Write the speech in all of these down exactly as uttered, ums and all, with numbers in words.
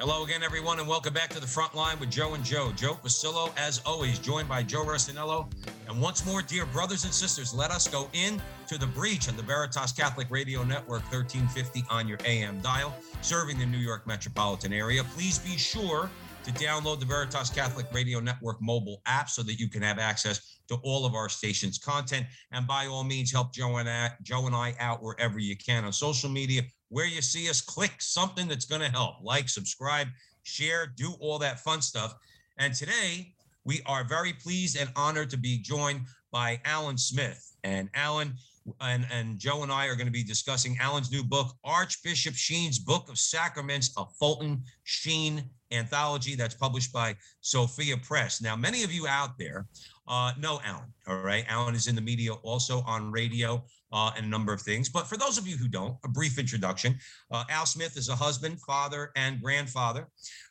Hello again, everyone, and welcome back to The Front Line with Joe and Joe. Joe Pacillo, as always, joined by Joe Rasinello. And once more, dear brothers and sisters, let us go in to the breach on the Veritas Catholic Radio Network, thirteen fifty on your A M dial, serving the New York metropolitan area. Please be sure to download the Veritas Catholic Radio Network mobile app so that you can have access to all of our station's content. And by all means, help Joe and I, Joe and I out wherever you can on social media. Where you see us, click something that's going to help. Like, subscribe, share, do all that fun stuff. And today, we are very pleased and honored to be joined by Allan Smith. And Allan and, and Joe and I are going to be discussing Allan's new book, Archbishop Sheen's Book of Sacraments, a Fulton Sheen anthology that's published by Sophia Press. Now, many of you out there uh, know Allan, all right? Allan is in the media, also on radio, Uh, and a number of things. But for those of you who don't, a brief introduction. Uh, Al Smith is a husband, father, and grandfather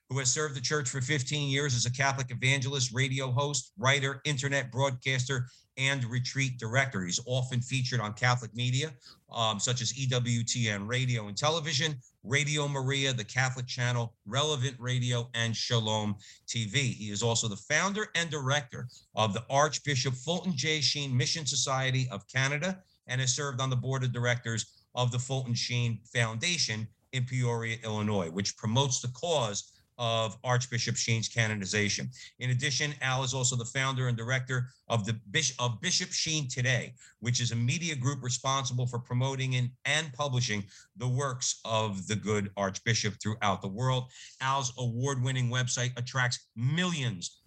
who has served the church for fifteen years as a Catholic evangelist, radio host, writer, internet broadcaster, and retreat director. He's often featured on Catholic media, um, such as E W T N radio and television, Radio Maria, the Catholic Channel, Relevant Radio, and Shalom T V. He is also the founder and director of the Archbishop Fulton J. Sheen Mission Society of Canada, and has served on the board of directors of the Fulton Sheen Foundation in Peoria, Illinois, which promotes the cause of Archbishop Sheen's canonization. In addition, Al is also the founder and director of the Bishop, of Bishop Sheen Today, which is a media group responsible for promoting and, and publishing the works of the good Archbishop throughout the world. Al's award-winning website attracts millions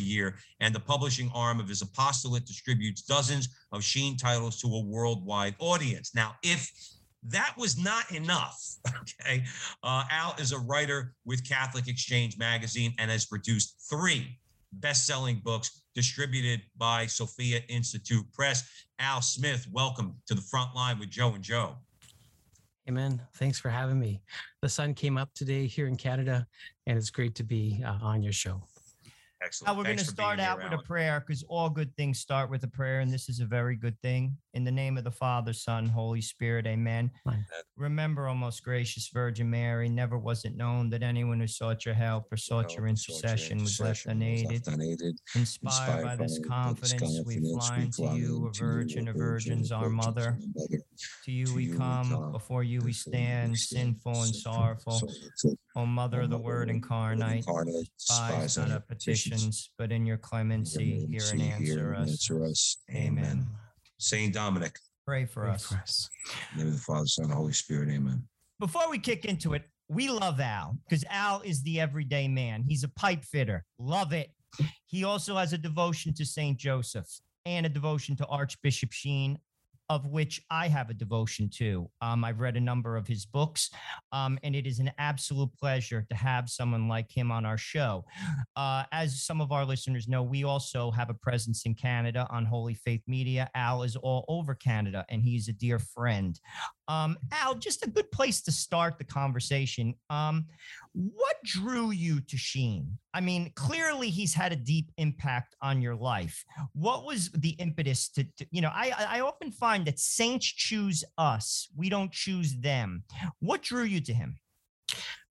year, and the publishing arm of his apostolate distributes dozens of Sheen titles to a worldwide audience. Now, if that was not enough, okay, uh, Al is a writer with Catholic Exchange Magazine and has produced three best-selling books distributed by Sophia Institute Press. Al Smith, welcome to The Front Line with Joe and Joe. Amen. Thanks for having me. The sun came up today here in Canada, and it's great to be uh, on your show. Excellent. Now we're going to start out with a prayer, because all good things start with a prayer, and this is a very good thing. In the name of the Father, Son, Holy Spirit, amen. amen. Remember, O most gracious Virgin Mary, never was it known that anyone who sought your help or sought your intercession was left unaided. Inspired by this confidence, we fly unto you, a Virgin of Virgins, our Mother. To you we come, before you we stand, sinful and sorrowful. O Mother of the Word incarnate, despise not our petitions, but in your clemency hear and answer us. Amen. Saint Dominic, pray for pray us. For us. In the name of the Father, Son, and Holy Spirit. Amen. Before we kick into it, we love Al, because Al is the everyday man. He's a pipe fitter. Love it. He also has a devotion to Saint Joseph and a devotion to Archbishop Sheen, of which I have a devotion to. Um, I've read a number of his books, um, and it is an absolute pleasure to have someone like him on our show. Uh, as some of our listeners know, we also have a presence in Canada on Holy Faith Media. Al is all over Canada, and he's a dear friend. Um, Al, just a good place to start the conversation. Um, what drew you to Sheen? I mean, clearly he's had a deep impact on your life. What was the impetus to, to you know, I, I often find that saints choose us. We don't choose them. What drew you to him?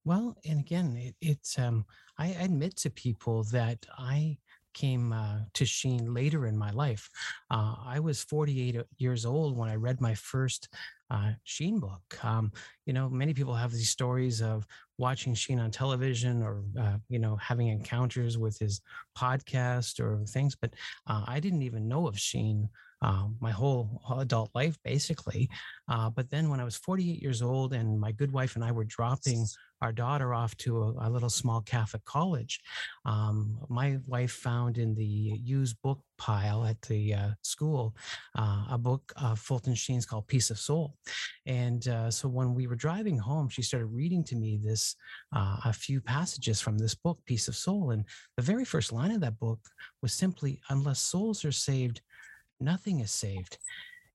Well, and again, it, it's, um, I admit to people that I came uh, to Sheen later in my life. Uh, I was forty-eight years old when I read my first uh, Sheen book. Um, you know, many people have these stories of watching Sheen on television or, uh, you know, having encounters with his podcast or things, but uh, I didn't even know of Sheen uh, my whole adult life, basically. Uh, but then when I was forty-eight years old and my good wife and I were dropping our daughter off to a, a little small Catholic college. Um, my wife found in the used book pile at the uh, school uh, a book of Fulton Sheen's called Peace of Soul. And uh, so when we were driving home, she started reading to me this, uh, a few passages from this book, Peace of Soul. And the very first line of that book was simply, "Unless souls are saved, nothing is saved."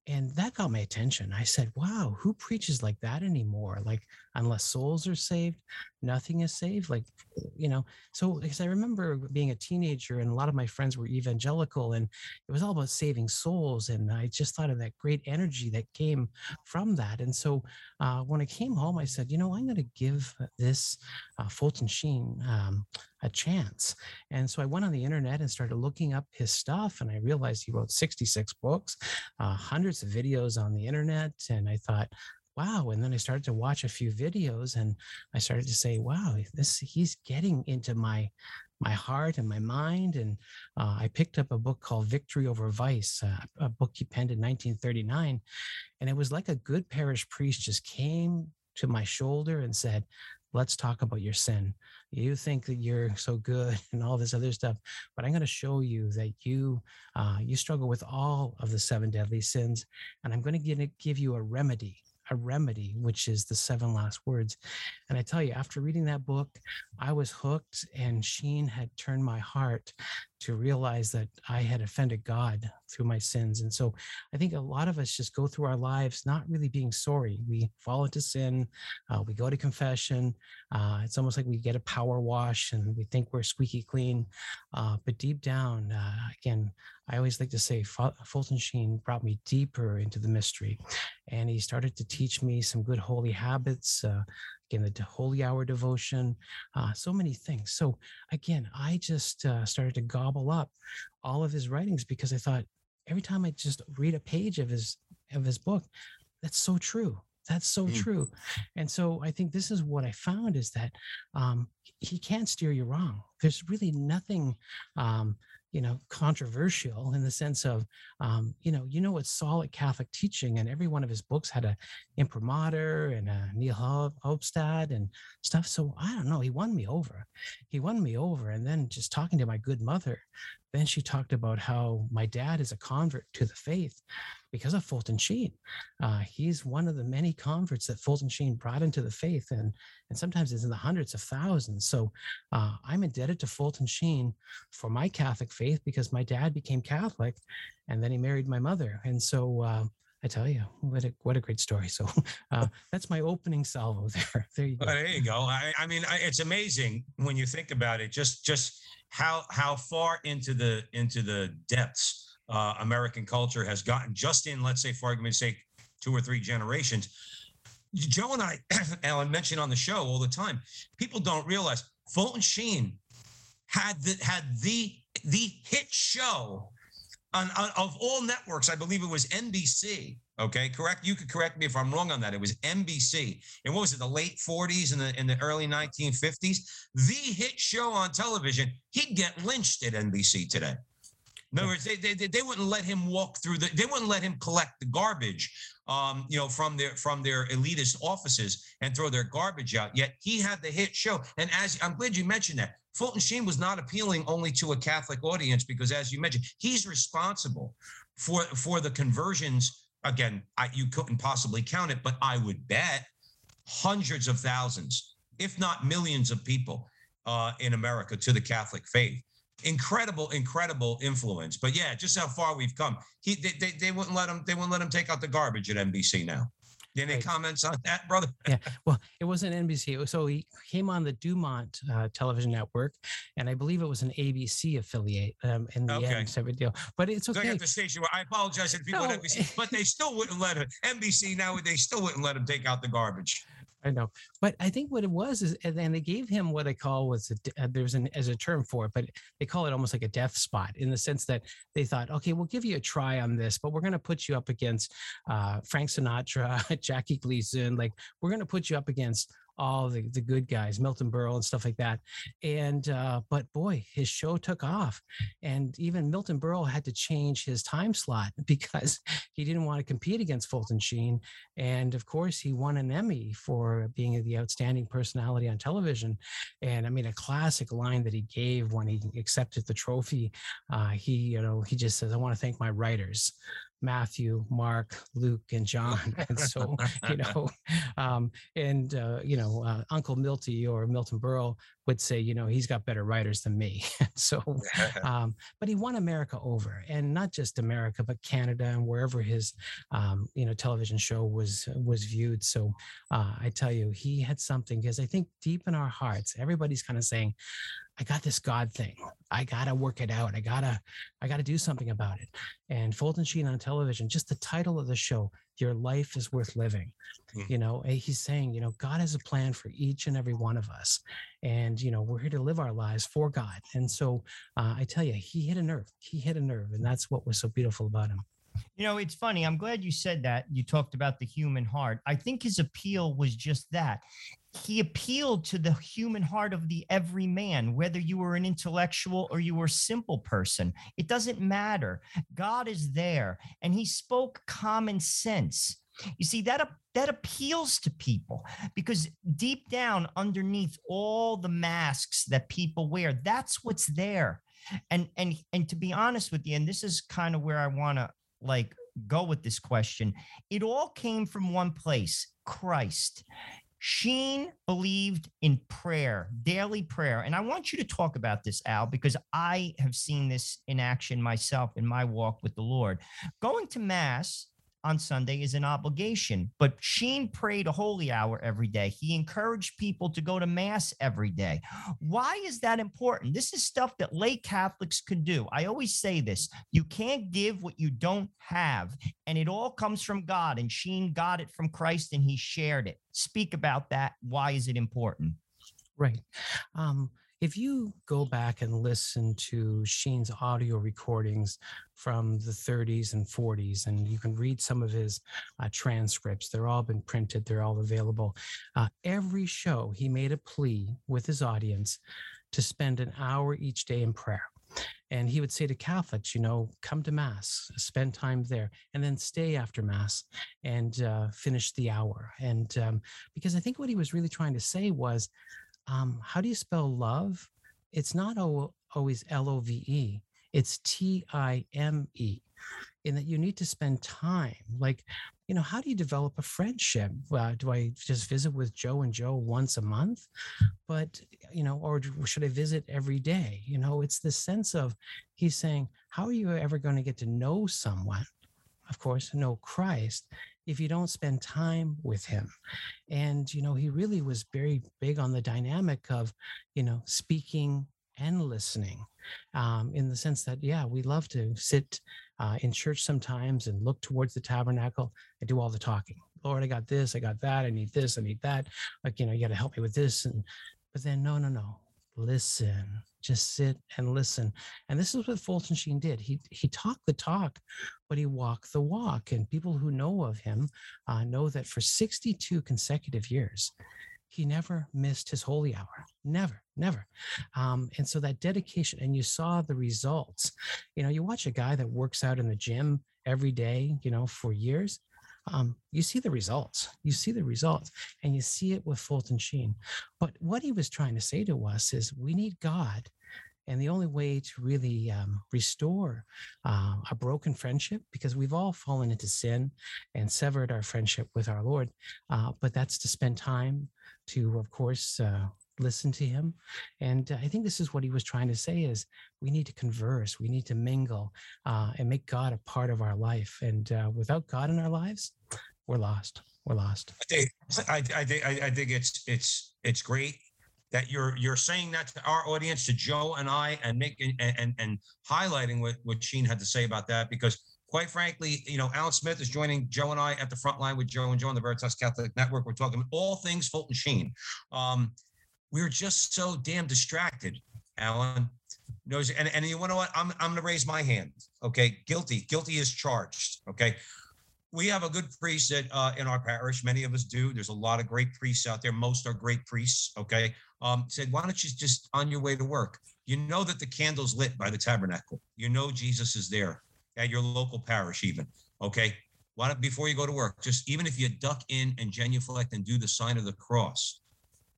And that got my attention. I said, wow, who preaches like that anymore? Like, unless souls are saved, nothing is saved. Like, you know, so because I remember being a teenager and a lot of my friends were evangelical and it was all about saving souls. And I just thought of that great energy that came from that. And so uh, when I came home, I said, you know, I'm going to give this uh, Fulton Sheen um, a chance. And so I went on the internet and started looking up his stuff. And I realized he wrote sixty-six books, uh, hundreds of videos on the internet, and I thought, wow. And then I started to watch a few videos, and I started to say, wow, this he's getting into my my heart and my mind. And uh, I picked up a book called Victory Over Vice, uh, a book he penned in nineteen thirty-nine, and it was like a good parish priest just came to my shoulder and said, let's talk about your sin. You think that you're so good and all this other stuff, but I'm going to show you that you uh, you struggle with all of the seven deadly sins, and I'm going to give, give you a remedy, a remedy, which is the seven last words. And I tell you, after reading that book, I was hooked, and Sheen had turned my heart to realize that I had offended God through my sins. And so I think a lot of us just go through our lives not really being sorry. We fall into sin. Uh, we go to confession. Uh, it's almost like we get a power wash and we think we're squeaky clean. Uh, but deep down, uh, again, I always like to say Fulton Sheen brought me deeper into the mystery. And he started to teach me some good holy habits, uh, in the holy hour devotion, uh, so many things. So again, I just uh, started to gobble up all of his writings because I thought every time I just read a page of his of his book, that's so true. That's so mm. true. And so I think this is what I found is that um, he can't steer you wrong. There's really nothing, um, you know, controversial in the sense of, um, you know, you know, it's solid Catholic teaching, and every one of his books had a imprimatur and a Neil Hopstad and stuff. So I don't know, he won me over. He won me over. And then just talking to my good mother, then she talked about how my dad is a convert to the faith because of Fulton Sheen. Uh, he's one of the many converts that Fulton Sheen brought into the faith, and and sometimes it's in the hundreds of thousands. So uh, I'm indebted to Fulton Sheen for my Catholic faith because my dad became Catholic, and then he married my mother. And so uh, I tell you, what a what a great story. So uh, that's my opening salvo there. There you go. Well, there you go. I, I mean, I, it's amazing when you think about it. Just just. How how far into the into the depths uh, American culture has gotten just in, let's say, for argument's sake, two or three generations. Joe and I, Alan, mentioned on the show all the time, people don't realize Fulton Sheen had the had the the hit show on, on of all networks. I believe it was N B C. Okay, correct. You could correct me if I'm wrong on that. It was N B C. And what was it, the late forties and the in the early nineteen fifties? The hit show on television. He'd get lynched at N B C today. In other words, they, they, they wouldn't let him walk through the, they wouldn't let him collect the garbage, um, you know, from their from their elitist offices and throw their garbage out. Yet he had the hit show. And as I'm glad you mentioned that, Fulton Sheen was not appealing only to a Catholic audience because, as you mentioned, he's responsible for for the conversions. Again, I, you couldn't possibly count it, but I would bet hundreds of thousands, if not millions of people uh, in America to the Catholic faith. Incredible, incredible influence. But yeah, just how far we've come. He, they, they, they wouldn't let him. They wouldn't let him take out the garbage at N B C now. Any right. comments on that, brother? Yeah, well, it wasn't N B C. It was, so he came on the Dumont uh, television network, and I believe it was an A B C affiliate um, in the okay. end. So big deal. But it's okay. They got the station. I apologize if people no. at N B C, but they still wouldn't let him. N B C now, they still wouldn't let him take out the garbage. I know, but I think what it was is, and they gave him what I call was a, there's an as a term for it, but they call it almost like a death spot in the sense that they thought, okay, we'll give you a try on this, but we're going to put you up against uh, Frank Sinatra, Jackie Gleason, like we're going to put you up against all the, the good guys, Milton Berle and stuff like that. And uh, but boy, his show took off. And even Milton Berle had to change his time slot because he didn't want to compete against Fulton Sheen. And of course, he won an Emmy for being the outstanding personality on television. And I mean, a classic line that he gave when he accepted the trophy, uh, he, you know, he just says, "I want to thank my writers, Matthew, Mark, Luke, and John." And so, you know, um, and, uh, you know, uh, Uncle Milty or Milton Berle would say, you know, he's got better writers than me. So, um, but he won America over, and not just America, but Canada and wherever his, um, you know, television show was, was viewed. So uh, I tell you, he had something, because I think deep in our hearts, everybody's kind of saying, I got this God thing. I got to work it out. I got to, I got to do something about it. And Fulton Sheen on television, just the title of the show, Your Life is Worth Living. Mm-hmm. You know, he's saying, you know, God has a plan for each and every one of us. And, you know, we're here to live our lives for God. And so uh, I tell you, he hit a nerve. He hit a nerve. And that's what was so beautiful about him. You know, it's funny. I'm glad you said that. You talked about the human heart. I think his appeal was just that. He appealed to the human heart of the every man, whether you were an intellectual or you were a simple person. It doesn't matter. God is there. And he spoke common sense. You see, that that appeals to people, because deep down underneath all the masks that people wear, that's what's there. And, and, and to be honest with you, and this is kind of where I want to like go with this question, it all came from one place: Christ. Sheen believed in prayer, daily prayer. And I want you to talk about this, Al, because I have seen this in action myself in my walk with the Lord. Going to Mass on Sunday is an obligation, but Sheen prayed a holy hour every day. He encouraged people to go to Mass every day. Why is that important? This is stuff that lay Catholics could do. I always say this: you can't give what you don't have, and it all comes from God, and Sheen got it from Christ, and he shared it. Speak about that. Why is it important? Right. Um, if you go back and listen to Sheen's audio recordings from the thirties and forties, and you can read some of his uh, transcripts, they're all been printed, they're all available. Uh, every show, he made a plea with his audience to spend an hour each day in prayer. And he would say to Catholics, you know, come to Mass, spend time there, and then stay after Mass and uh, finish the hour. And um, because I think what he was really trying to say was, um, how do you spell love? It's not o- always L O V E. It's T I M E, in that you need to spend time. Like, you know, how do you develop a friendship? Uh, do I just visit with Joe and Joe once a month? But, you know, or should I visit every day? You know, it's this sense of, he's saying, how are you ever going to get to know someone? Of course, know Christ, if you don't spend time with him. And, you know, he really was very big on the dynamic of, you know, speaking and listening, um, in the sense that, yeah, we love to sit uh, in church sometimes and look towards the tabernacle and do all the talking. Lord, I got this, I got that, I need this, I need that. Like, you know, you got to help me with this. And but then, no, no, no, listen. Just sit and listen. And this is what Fulton Sheen did. He he talked the talk, but he walked the walk. And people who know of him uh, know that for sixty-two consecutive years, he never missed his holy hour. Never, never. Um, and so that dedication, and you saw the results. You know, you watch a guy that works out in the gym every day, you know, for years. Um, you see the results. You see the results, and you see it with Fulton Sheen. But what he was trying to say to us is we need God. And the only way to really um, restore uh, a broken friendship, because we've all fallen into sin and severed our friendship with our Lord, uh, but that's to spend time to, of course, uh, listen to him. And uh, I think this is what he was trying to say is we need to converse, we need to mingle uh, and make God a part of our life. And uh, without God in our lives, we're lost. We're lost. I think, I, I think, I think it's, it's, it's great that you're you're saying that to our audience, to Joe and I, and making and and highlighting what, what Sheen had to say about that, because quite frankly, you know, Allan Smith is joining Joe and I at the front line with Joe and Joe on the Veritas Catholic Network. We're talking all things Fulton Sheen. Um, we're just so damn distracted, Allan. Knows, and and you know what? I'm I'm gonna raise my hand. Okay, guilty, guilty is charged. Okay, we have a good priest at, uh, in our parish. Many of us do. There's a lot of great priests out there. Most are great priests. Okay. Um, said, why don't you just on your way to work, you know that the candle's lit by the tabernacle. You know, Jesus is there at your local parish even. Okay. Why not before you go to work, just even if you duck in and genuflect and do the sign of the cross,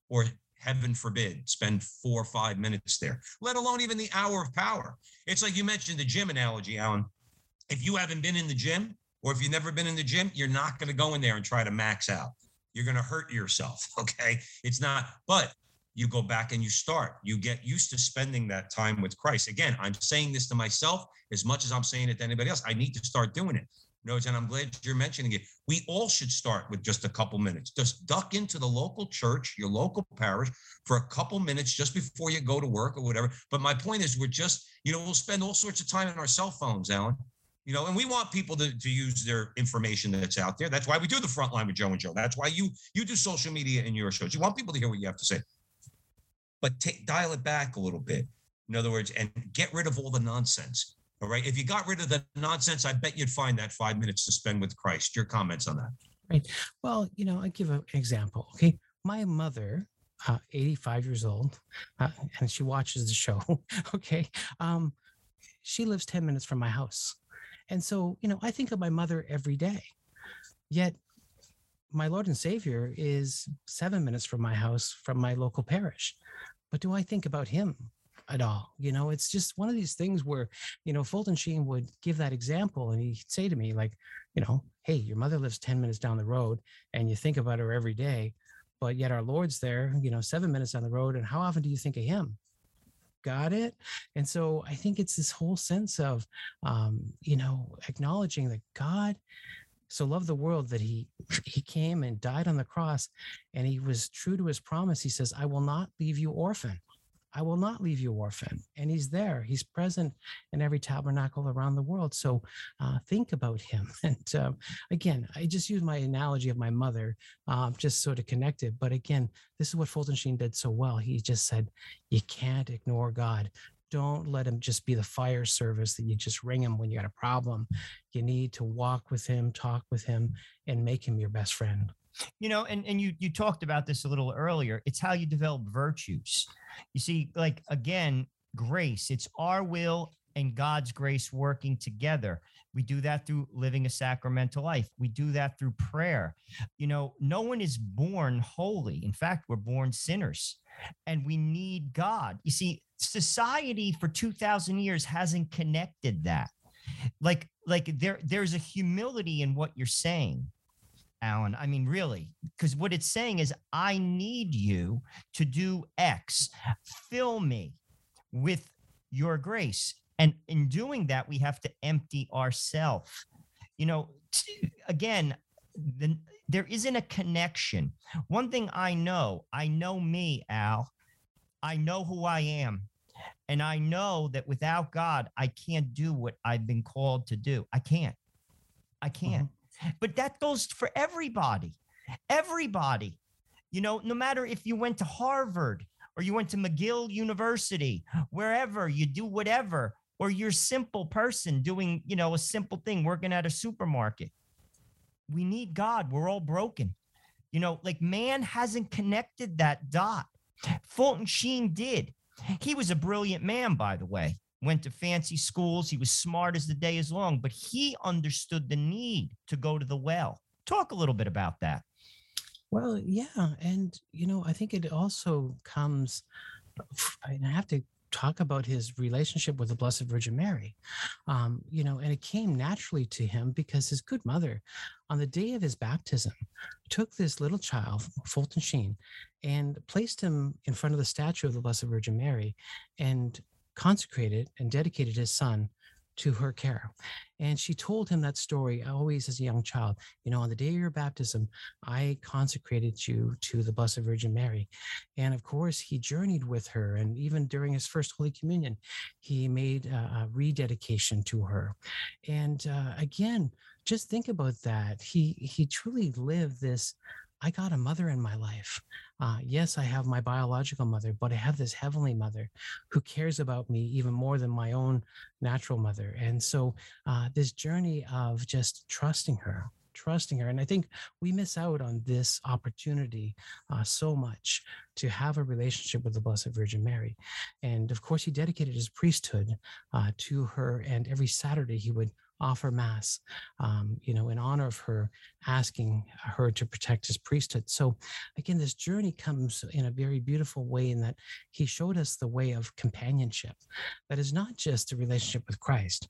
or heaven forbid, spend four or five minutes there, let alone even the hour of power. It's like you mentioned the gym analogy, Alan. If you haven't been in the gym, or if you've never been in the gym, you're not going to go in there and try to max out. You're going to hurt yourself. Okay. It's not, but you go back and you start, you get used to spending that time with Christ. Again, I'm saying this to myself as much as I'm saying it to anybody else. I need to start doing it. No, and I'm glad you're mentioning it. We all should start with just a couple minutes. Just duck into the local church, your local parish, for a couple minutes just before you go to work or whatever. But my point is, we're just, you know, we'll spend all sorts of time on our cell phones, Alan. You know, and we want people to, to use their information that's out there. That's why we do the front line with Joe and Joe. That's why you you do social media in your shows. You want people to hear what you have to say. But take, dial it back a little bit. In other words, and get rid of all the nonsense. All right. If you got rid of the nonsense, I bet you'd find that five minutes to spend with Christ. Your comments on that. Right. Well, you know, I'll give an example. Okay. My mother, uh, eighty-five years old, uh, and she watches the show. Okay. Um, she lives ten minutes from my house. And so, you know, I think of my mother every day, yet my Lord and Savior is seven minutes from my house, from my local parish. But do I think about him at all? You know, it's just one of these things where, you know, Fulton Sheen would give that example and he'd say to me, like, you know, hey, your mother lives ten minutes down the road and you think about her every day, but yet our Lord's there, you know, seven minutes down the road. And how often do you think of him? Got it. And so I think it's this whole sense of, um, you know, acknowledging that God so loved the world that he, he came and died on the cross, and he was true to his promise. He says, I will not leave you orphan. I will not leave you orphan. And he's there. He's present in every tabernacle around the world. So uh, think about him. And um, again, I just use my analogy of my mother, uh, just sort of connected. But again, this is what Fulton Sheen did so well. He just said, you can't ignore God. Don't let him just be the fire service that you just ring him when you got a problem. You need to walk with him, talk with him, and make him your best friend. You know, and, and you you talked about this a little earlier. It's how you develop virtues. You see, like, again, grace, it's our will and God's grace working together. We do that through living a sacramental life. We do that through prayer. You know, no one is born holy. In fact, we're born sinners, and we need God. You see, society for two thousand years hasn't connected that. Like, like there there's a humility in what you're saying, Alan. I mean, really, because what it's saying is, I need you to do X. Fill me with your grace. And in doing that, we have to empty ourselves. You know, again, the, there isn't a connection. One thing I know, I know me, Al. I know who I am. And I know that without God, I can't do what I've been called to do. I can't. I can't. Mm-hmm. But that goes for everybody, everybody, you know, no matter if you went to Harvard or you went to McGill University, wherever you do whatever, or you're a simple person doing, you know, a simple thing, working at a supermarket. We need God. We're all broken. You know, like, man hasn't connected that dot. Fulton Sheen did. He was a brilliant man, by the way, went to fancy schools. He was smart as the day is long, but he understood the need to go to the well. Talk a little bit about that. Well, yeah. And, you know, I think it also comes, and I have to talk about his relationship with the Blessed Virgin Mary, um, you know, and it came naturally to him because his good mother, on the day of his baptism, took this little child, Fulton Sheen, and placed him in front of the statue of the Blessed Virgin Mary, and consecrated and dedicated his son to her care. And she told him that story always as a young child. You know, on the day of your baptism, I consecrated you to the Blessed Virgin Mary. And of course, he journeyed with her. And even during his first Holy Communion, he made a rededication to her. And uh, again, just think about that. He, he truly lived this, I got a mother in my life. Uh, yes, I have my biological mother, but I have this heavenly mother who cares about me even more than my own natural mother. And so uh, this journey of just trusting her, trusting her. And I think we miss out on this opportunity uh, so much to have a relationship with the Blessed Virgin Mary. And of course, he dedicated his priesthood uh, to her. And every Saturday he would offer mass, um, you know, in honor of her, asking her to protect his priesthood. So again, this journey comes in a very beautiful way in that he showed us the way of companionship. That is not just a relationship with Christ.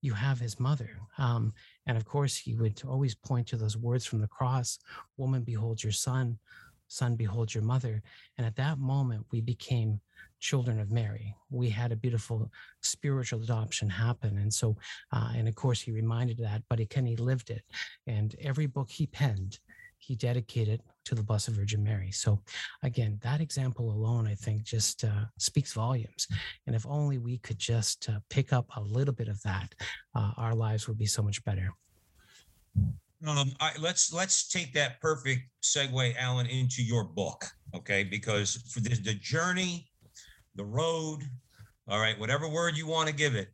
You have his mother. Um, and of course, he would always point to those words from the cross, "Woman, behold your son. Son, behold your mother." And at that moment, we became children of Mary. We had a beautiful spiritual adoption happen. And so, uh, and of course, he reminded that, but again, he lived it. And every book he penned, he dedicated to the Blessed Virgin Mary. So again, that example alone, I think, just uh, speaks volumes. And if only we could just uh, pick up a little bit of that, uh, our lives would be so much better. Um, I, let's let's take that perfect segue, Allan, into your book, okay? Because for this, the journey, the road, all right, whatever word you want to give it,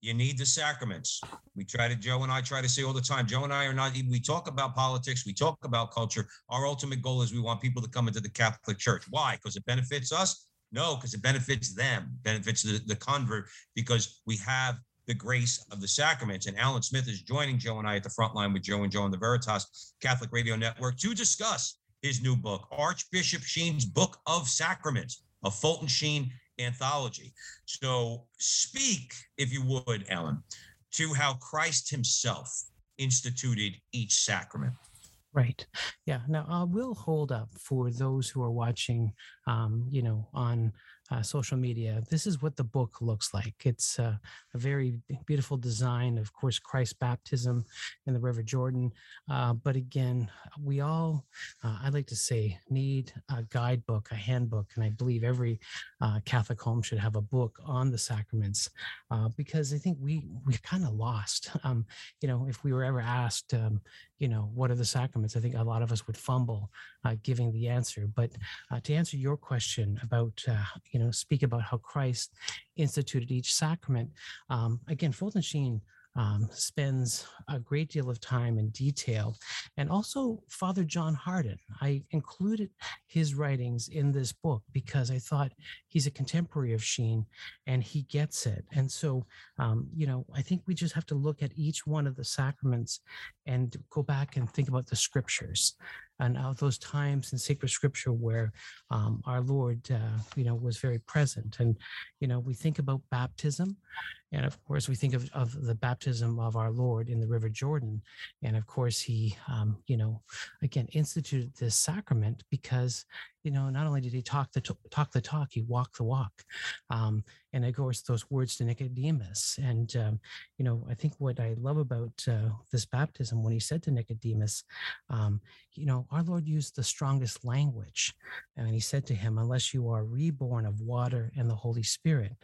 you need the sacraments. We try to, Joe and I try to say all the time, Joe and I are not, we talk about politics, we talk about culture. Our ultimate goal is we want people to come into the Catholic Church. Why? Because it benefits us? No, because it benefits them, benefits the, the convert, because we have the grace of the sacraments. And Allan Smith is joining Joe and I at the front line with Joe and Joe on the Veritas Catholic Radio Network to discuss his new book, Archbishop Sheen's Book of Sacraments, a Fulton Sheen anthology. So speak, if you would, Allan, to how Christ himself instituted each sacrament. Right. Yeah. Now, I will hold up for those who are watching, um, you know, on Uh, social media. This is what the book looks like. It's uh, a very beautiful design, of course, Christ's baptism in the River Jordan. Uh, but again, we all, uh, I like to say, need a guidebook, a handbook. And I believe every uh, Catholic home should have a book on the sacraments, uh, because I think we, we've kind of lost, um, you know, if we were ever asked, um, you know, what are the sacraments? I think a lot of us would fumble uh, giving the answer. But uh, to answer your question about, uh, you know, speak about how Christ instituted each sacrament. Um, again, Fulton Sheen um, spends a great deal of time in detail, and also Father John Harden. I included his writings in this book because I thought he's a contemporary of Sheen and he gets it. And so, um, you know, I think we just have to look at each one of the sacraments and go back and think about the scriptures and all those times in sacred scripture where um, our Lord, uh, you know, was very present. And, you know, we think about baptism, and of course we think of, of the baptism of our Lord in the River Jordan. And of course he, um, you know, again, instituted this sacrament because, you know, not only did he talk the talk, the talk, he walked the walk. Um, and of course, those words to Nicodemus. And, um, you know, I think what I love about uh, this baptism, when he said to Nicodemus, um, you know, our Lord used the strongest language. And he said to him, unless you are reborn of water and the Holy Spirit,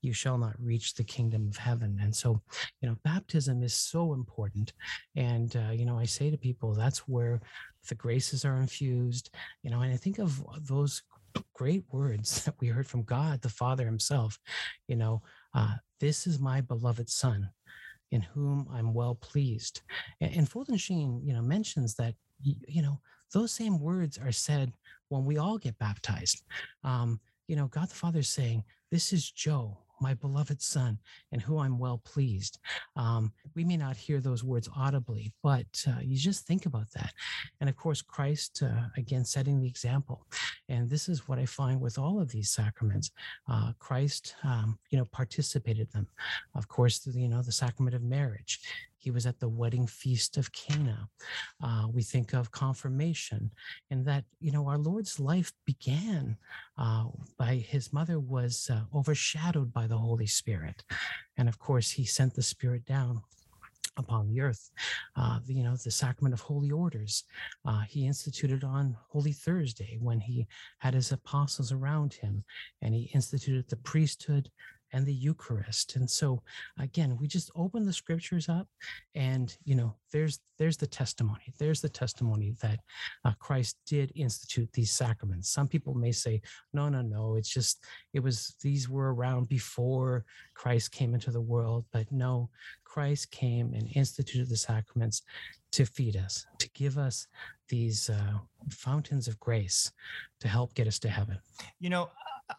you shall not reach the kingdom of heaven. And so, you know, baptism is so important. And, uh, you know, I say to people, that's where the graces are infused, you know, and I think of those great words that we heard from God, the Father himself, you know, uh, this is my beloved Son in whom I'm well pleased. And, and Fulton Sheen, you know, mentions that, you know, those same words are said when we all get baptized. Um, you know, God the Father is saying, this is Joe, my beloved Son, in whom I'm well pleased. Um, we may not hear those words audibly, but uh, you just think about that. And of course, Christ, uh, again, setting the example. And this is what I find with all of these sacraments. Uh, Christ, um, you know, participated in them. Of course, you know, the sacrament of marriage. He was at the wedding feast of Cana. Uh, we think of confirmation, and that, you know, our Lord's life began uh, by his mother was uh, overshadowed by the Holy Spirit. And of course, he sent the Spirit down upon the earth. Uh, you know, the sacrament of holy orders, uh, he instituted on Holy Thursday when he had his apostles around him, and he instituted the priesthood, and the Eucharist. And so, again, we just open the scriptures up, and, you know, there's there's the testimony. There's the testimony that uh, Christ did institute these sacraments. Some people may say, no, no, no, it's just, it was, these were around before Christ came into the world. But no, Christ came and instituted the sacraments to feed us, to give us these uh, fountains of grace to help get us to heaven. You know,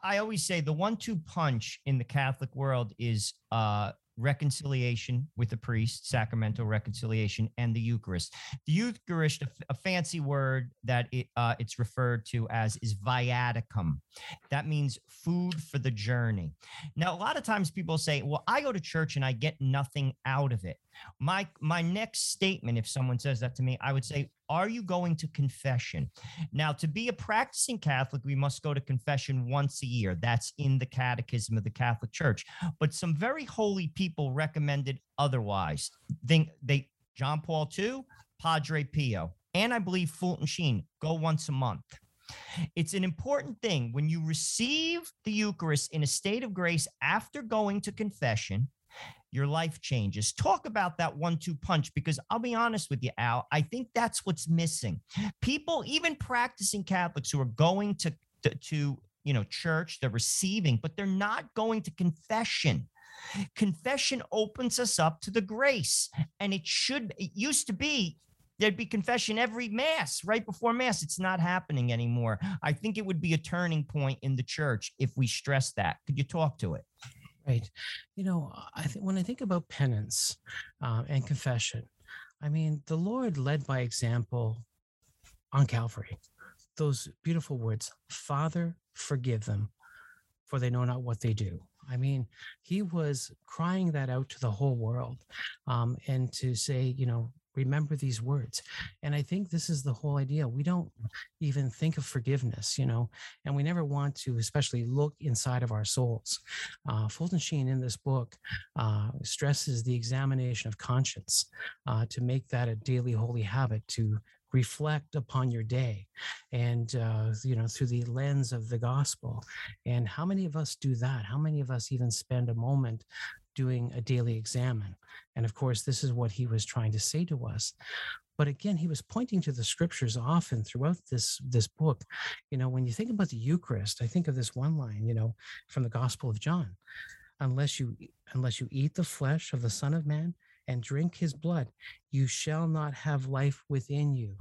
I always say the one two punch in the Catholic world is uh, reconciliation with the priest, sacramental reconciliation, and the Eucharist. The Eucharist, a fancy word that it, uh, it's referred to as, is viaticum. That means food for the journey. Now, a lot of times people say, well, I go to church and I get nothing out of it. My my next statement, if someone says that to me, I would say, are you going to confession? Now, to be a practicing Catholic, we must go to confession once a year. That's in the Catechism of the Catholic Church. But some very holy people recommended otherwise. Think they John Paul the Second, Padre Pio, and I believe Fulton Sheen, go once a month. It's an important thing. When you receive the Eucharist in a state of grace after going to confession, your life changes. Talk about that one two punch, because I'll be honest with you, Al, I think that's what's missing. People, even practicing Catholics who are going to, to, to you know, church, they're receiving, but they're not going to confession. Confession opens us up to the grace, and it should, it used to be, there'd be confession every Mass, right before Mass. It's not happening anymore. I think it would be a turning point in the church if we stress that. Could you talk to it? Right. You know, I think when I think about penance uh, and confession, I mean, the Lord led by example on Calvary. Those beautiful words, Father, forgive them, for they know not what they do. I mean, he was crying that out to the whole world, um, and to say, you know, remember these words. And I think this is the whole idea. We don't even think of forgiveness, you know, and we never want to especially look inside of our souls. Uh, Fulton Sheen in this book uh, stresses the examination of conscience uh, to make that a daily holy habit, to reflect upon your day and, uh, you know, through the lens of the gospel. And how many of us do that? How many of us even spend a moment doing a daily examine? And of course, this is what he was trying to say to us. But again, he was pointing to the scriptures often throughout this, this book. You know, when you think about the Eucharist, I think of this one line, you know, from the Gospel of John, unless you, unless you eat the flesh of the Son of Man and drink his blood, you shall not have life within you.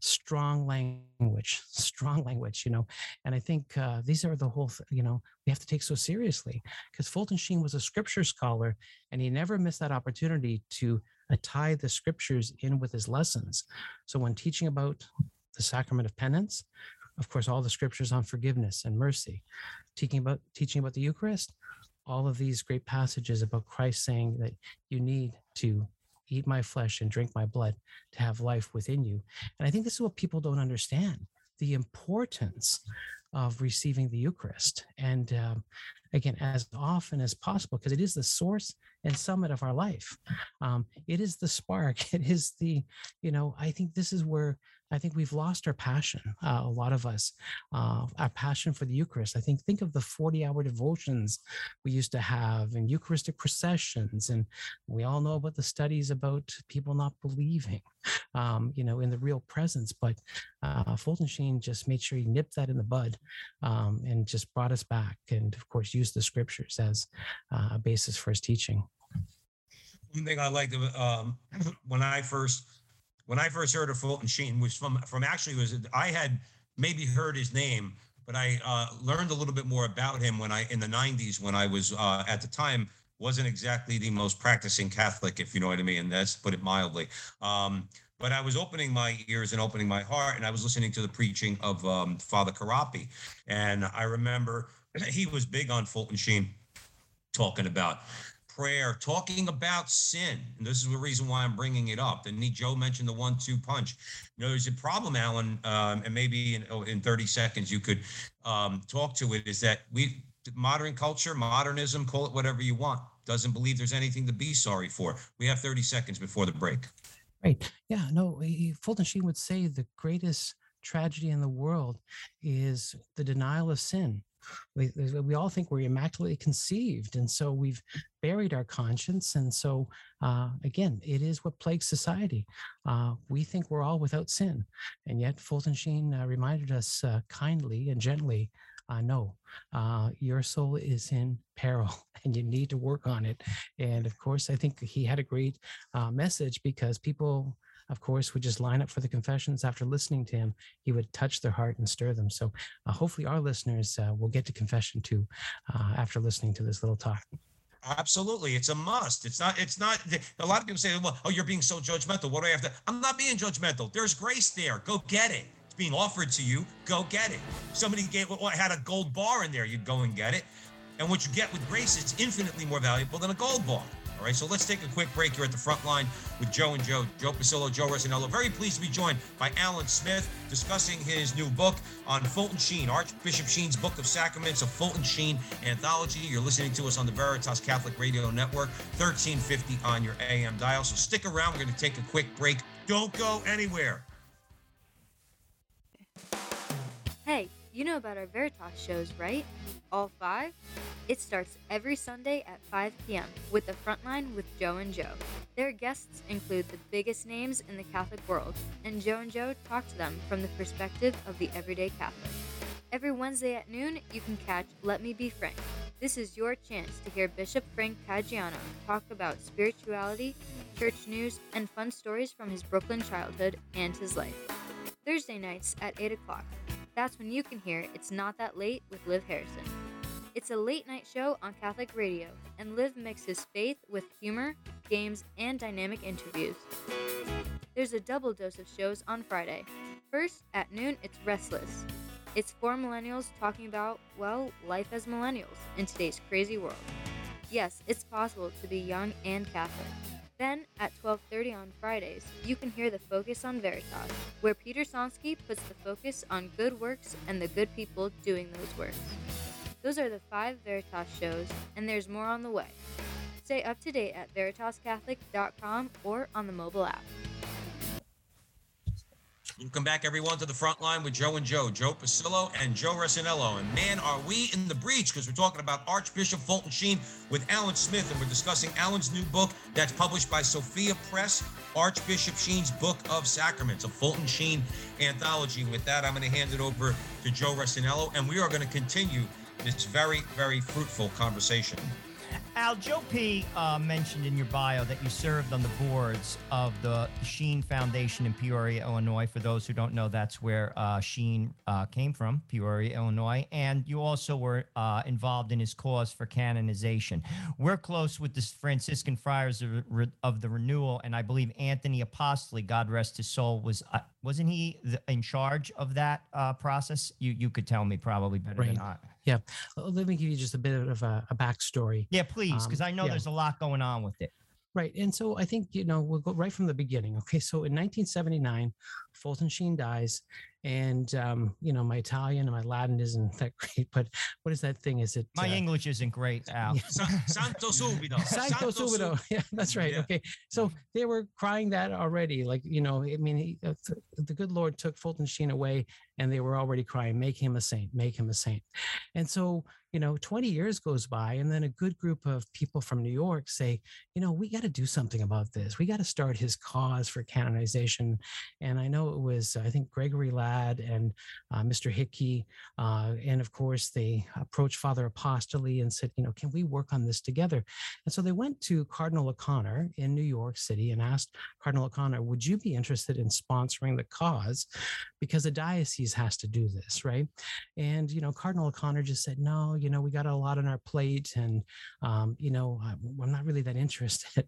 Strong language, strong language, you know, and I think uh, these are the whole, th- you know, we have to take so seriously, because Fulton Sheen was a scripture scholar, and he never missed that opportunity to uh, tie the scriptures in with his lessons. So when teaching about the sacrament of penance, of course, all the scriptures on forgiveness and mercy, teaching about teaching about the Eucharist, all of these great passages about Christ saying that you need to eat my flesh and drink my blood to have life within you. And I think this is what people don't understand, the importance of receiving the Eucharist. And um, again, as often as possible, because it is the source and summit of our life. Um, it is the spark. It is the, you know, I think this is where I think we've lost our passion. Uh, a lot of us, uh, our passion for the Eucharist. I think, think of the forty hour devotions we used to have and Eucharistic processions. And we all know about the studies about people not believing, um, you know, in the real presence, but uh, Fulton Sheen just made sure he nipped that in the bud um, and just brought us back. And of course, used the scriptures as uh, a basis for his teaching. One thing I liked um, when I first, When I first heard of Fulton Sheen was from, from actually was I had maybe heard his name, but I uh, learned a little bit more about him when I in the nineties when I was uh, at the time wasn't exactly the most practicing Catholic, if you know what I mean, and that's put it mildly. Um, but I was opening my ears and opening my heart, and I was listening to the preaching of um, Father Carrapi, and I remember he was big on Fulton Sheen talking about prayer, talking about sin. And this is the reason why I'm bringing it up. And Joe mentioned the one two punch. You know, there's a problem, Alan, um, and maybe in, in thirty seconds you could um, talk to it, is that we modern culture, modernism, call it whatever you want, doesn't believe there's anything to be sorry for. We have thirty seconds before the break. Right. Yeah, no, he, Fulton Sheen would say the greatest tragedy in the world is the denial of sin. we, we all think we're immaculately conceived. And so we've buried our conscience. And so, uh, again, it is what plagues society. Uh, we think we're all without sin. And yet Fulton Sheen uh, reminded us uh, kindly and gently, Uh, no, uh, your soul is in peril and you need to work on it. And of course, I think he had a great uh, message, because people, of course, would just line up for the confessions after listening to him. He would touch their heart and stir them. So uh, hopefully our listeners uh, will get to confession too uh, after listening to this little talk. Absolutely. It's a must. It's not, it's not, a lot of people say, well, oh, you're being so judgmental. What do I have to, I'm not being judgmental. There's grace there. Go get it. Being offered to you, go get it. Somebody gave, well, had a gold bar in there, you'd go and get it. And what you get with grace is infinitely more valuable than a gold bar. All right, so let's take a quick break here at the front line with Joe and Joe, Joe Pacillo, Joe Rasinello. Very pleased to be joined by Allan Smith, discussing his new book on Fulton Sheen, Archbishop Sheen's Book of Sacraments, a Fulton Sheen anthology. You're listening to us on the Veritas Catholic Radio Network, thirteen fifty on your A M dial. So stick around. We're going to take a quick break. Don't go anywhere. Hey, you know about our Veritas shows, right? All five? It starts every Sunday at five p.m. with The Frontline with Joe and Joe. Their guests include the biggest names in the Catholic world, and Joe and Joe talk to them from the perspective of the everyday Catholic. Every Wednesday at noon, you can catch Let Me Be Frank. This is your chance to hear Bishop Frank Caggiano talk about spirituality, church news, and fun stories from his Brooklyn childhood and his life. Thursday nights at eight o'clock. That's when you can hear It's Not That Late with Liv Harrison. It's a late-night show on Catholic radio, and Liv mixes faith with humor, games, and dynamic interviews. There's a double dose of shows on Friday. First, at noon, it's Restless. It's four millennials talking about, well, life as millennials in today's crazy world. Yes, it's possible to be young and Catholic. Then, at twelve thirty on Fridays, you can hear The Focus on Veritas, where Peter Sonsky puts the focus on good works and the good people doing those works. Those are the five Veritas shows, and there's more on the way. Stay up to date at Veritas Catholic dot com or on the mobile app. Welcome back, everyone, to The Front Line with Joe and Joe, Joe Pacillo and Joe Rasinello. And man, are we in the breach, because we're talking about Archbishop Fulton Sheen with Allan Smith, and we're discussing Allan's new book that's published by Sophia Press, Archbishop Sheen's Book of Sacraments, a Fulton Sheen anthology. With that, I'm going to hand it over to Joe Rasinello, and we are going to continue this very, very fruitful conversation. Al, Joe P. Uh, mentioned in your bio that you served on the boards of the Sheen Foundation in Peoria, Illinois. For those who don't know, that's where uh, Sheen uh, came from, Peoria, Illinois. And you also were uh, involved in his cause for canonization. We're close with the Franciscan Friars of, of the Renewal, and I believe Anthony Apostoli, God rest his soul, was uh, wasn't he in charge of that uh, process? You you could tell me probably better right. than I. Yeah. Let me give you just a bit of a, a backstory. Yeah, please, because um, I know yeah. there's a lot going on with it. Right. And so I think, you know, we'll go right from the beginning. Okay. So in nineteen seventy-nine, Fulton Sheen dies. And, um, you know, my Italian and my Latin isn't that great, but what is that thing? Is it? My uh, English isn't great, Al. Yeah. Santo subito. Santo subito. Yeah, that's right. Yeah. Okay. So they were crying that already. Like, you know, I mean, he, uh, th- the good Lord took Fulton Sheen away, and they were already crying, make him a saint, make him a saint. And so, you know, twenty years goes by, and then a good group of people from New York say, you know, we got to do something about this. We got to start his cause for canonization. And I know it was, I think, Gregory Ladd and uh, Mister Hickey. Uh, and of course, they approached Father Apostoli and said, you know, can we work on this together? And so they went to Cardinal O'Connor in New York City and asked Cardinal O'Connor, would you be interested in sponsoring the cause? Because the diocese has to do this, right? And, you know, Cardinal O'Connor just said, no, you know, we got a lot on our plate, and, um, you know, I'm not really that interested.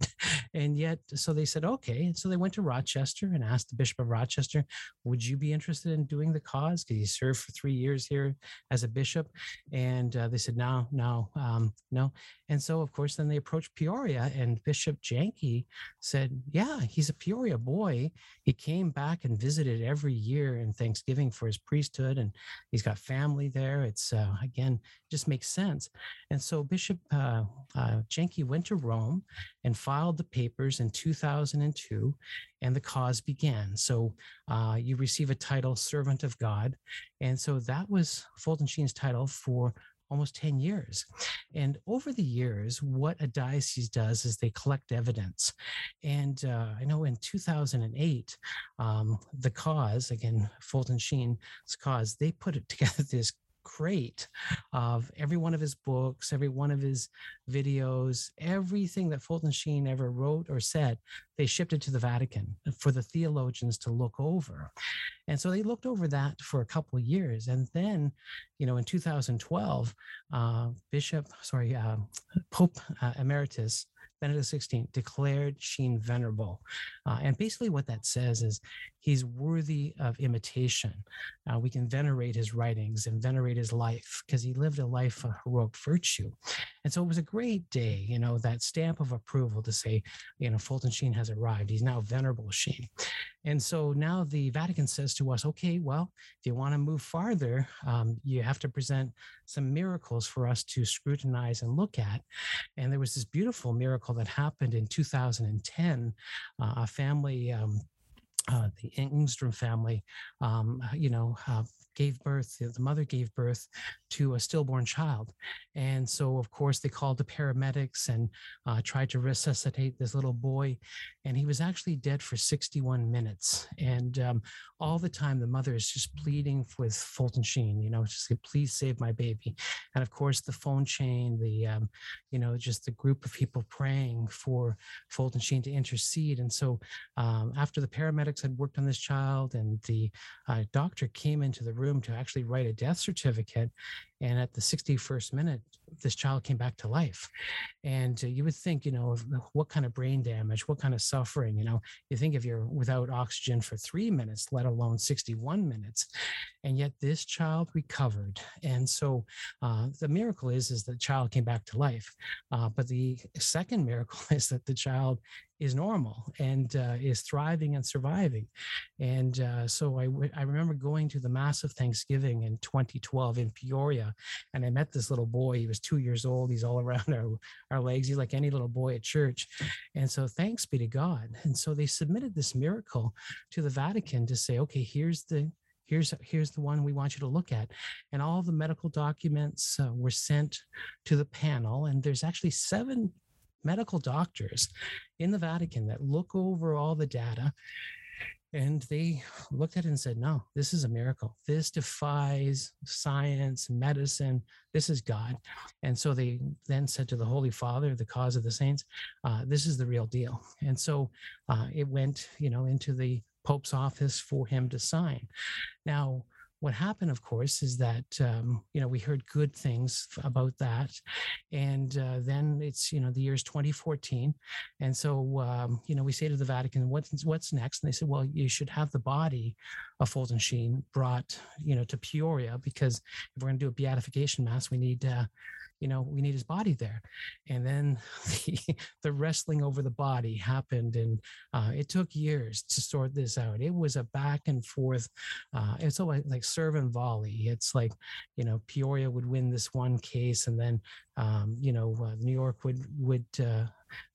And yet, so they said, okay. And so they went to Rochester and asked the Bishop of Rochester, would you be interested in doing the cause, because he served for three years here as a bishop? And uh, they said, no, no, um, no. And so, of course, then they approached Peoria, and Bishop Jenky said, yeah, he's a Peoria boy. He came back and visited every year in Thanksgiving for his priesthood, and he's got family there. It's, uh, again, just makes sense. And so Bishop uh, uh, Jenky went to Rome and filed the papers in two thousand two, and the cause began. So uh, you receive a title, Servant of God. And so that was Fulton Sheen's title for almost ten years. And over the years, what a diocese does is they collect evidence. And uh, I know in two thousand eight, um, the cause, again, Fulton Sheen's cause, they put it together this crate of every one of his books, every one of his videos, everything that Fulton Sheen ever wrote or said, they shipped it to the Vatican for the theologians to look over. And so they looked over that for a couple of years. And then, you know, in two thousand twelve, uh, Bishop, sorry, uh, Pope uh, Emeritus Benedict the sixteenth declared Sheen venerable. Uh, and basically what that says is he's worthy of imitation. Uh, we can venerate his writings and venerate his life because he lived a life of heroic virtue. And so it was a great day, you know, that stamp of approval to say, you know, Fulton Sheen has arrived. He's now Venerable Sheen. And so now the Vatican says to us, okay, well, if you want to move farther, um, you have to present some miracles for us to scrutinize and look at. And there was this beautiful miracle that happened in two thousand ten. Uh, a family, um, uh, the Engstrom family, um, you know, uh, gave birth, the mother gave birth to a stillborn child. And so, of course, they called the paramedics and uh, tried to resuscitate this little boy. And he was actually dead for sixty-one minutes. And um, all the time, the mother is just pleading with Fulton Sheen, you know, just say, please save my baby. And of course, the phone chain, the, um, you know, just the group of people praying for Fulton Sheen to intercede. And so um, after the paramedics had worked on this child and the uh, doctor came into the room to actually write a death certificate. And at the sixty-first minute, this child came back to life. And uh, you would think, you know, what kind of brain damage, what kind of suffering, you know, you think if you're without oxygen for three minutes, let alone sixty-one minutes. And yet this child recovered. And so uh, the miracle is, is that the child came back to life. Uh, but the second miracle is that the child is normal and uh, is thriving and surviving. And uh, so I, w- I remember going to the Mass of Thanksgiving in twenty twelve in Peoria, and I met this little boy. He was two years old. He's all around our, our legs. He's like any little boy at church. And so thanks be to God. And so they submitted this miracle to the Vatican to say, okay, here's the Here's, here's the one we want you to look at. And all the medical documents uh, were sent to the panel. And there's actually seven medical doctors in the Vatican that look over all the data. And they looked at it and said, no, this is a miracle. This defies science, medicine. This is God. And so they then said to the Holy Father, the cause of the saints, uh, this is the real deal. And so uh, it went, you know, into the Pope's office for him to sign. Now, what happened, of course, is that, um, you know, we heard good things about that. And uh, then it's, you know, the year's twenty fourteen. And so, um, you know, we say to the Vatican, what's, what's next? And they said, well, you should have the body of Fulton Sheen brought, you know, to Peoria, because if we're going to do a beatification mass, we need uh, you know, we need his body there. And then the, the wrestling over the body happened, and uh, it took years to sort this out. It was a back and forth. Uh, it's always like serve and volley. It's like, you know, Peoria would win this one case, and then, um, you know, uh, New York would, would uh,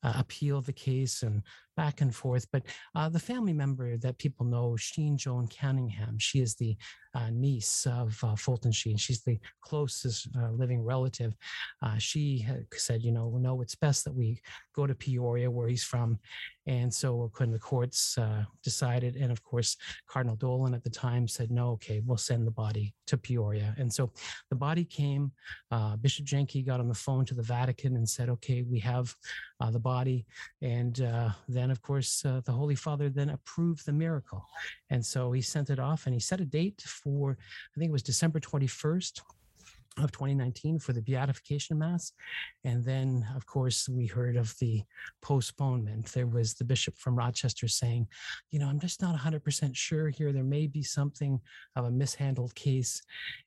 uh, appeal the case, and back and forth. But uh, the family member that people know, Sheen Joan Cunningham, she is the uh, niece of uh, Fulton Sheen. She's the closest uh, living relative. Uh, she said, you know, no, it's best that we go to Peoria where he's from. And so when the courts uh, decided, and of course, Cardinal Dolan at the time said, no, okay, we'll send the body to Peoria. And so the body came. Uh, Bishop Jenky got on the phone to the Vatican and said, okay, we have uh, the body. And uh, then And of course, uh, the Holy Father then approved the miracle. And so he sent it off, and he set a date for, I think it was December twenty-first of twenty nineteen for the beatification mass. And then, of course, we heard of the postponement. There was the bishop from Rochester saying, you know, I'm just not one hundred percent sure here. There may be something of a mishandled case.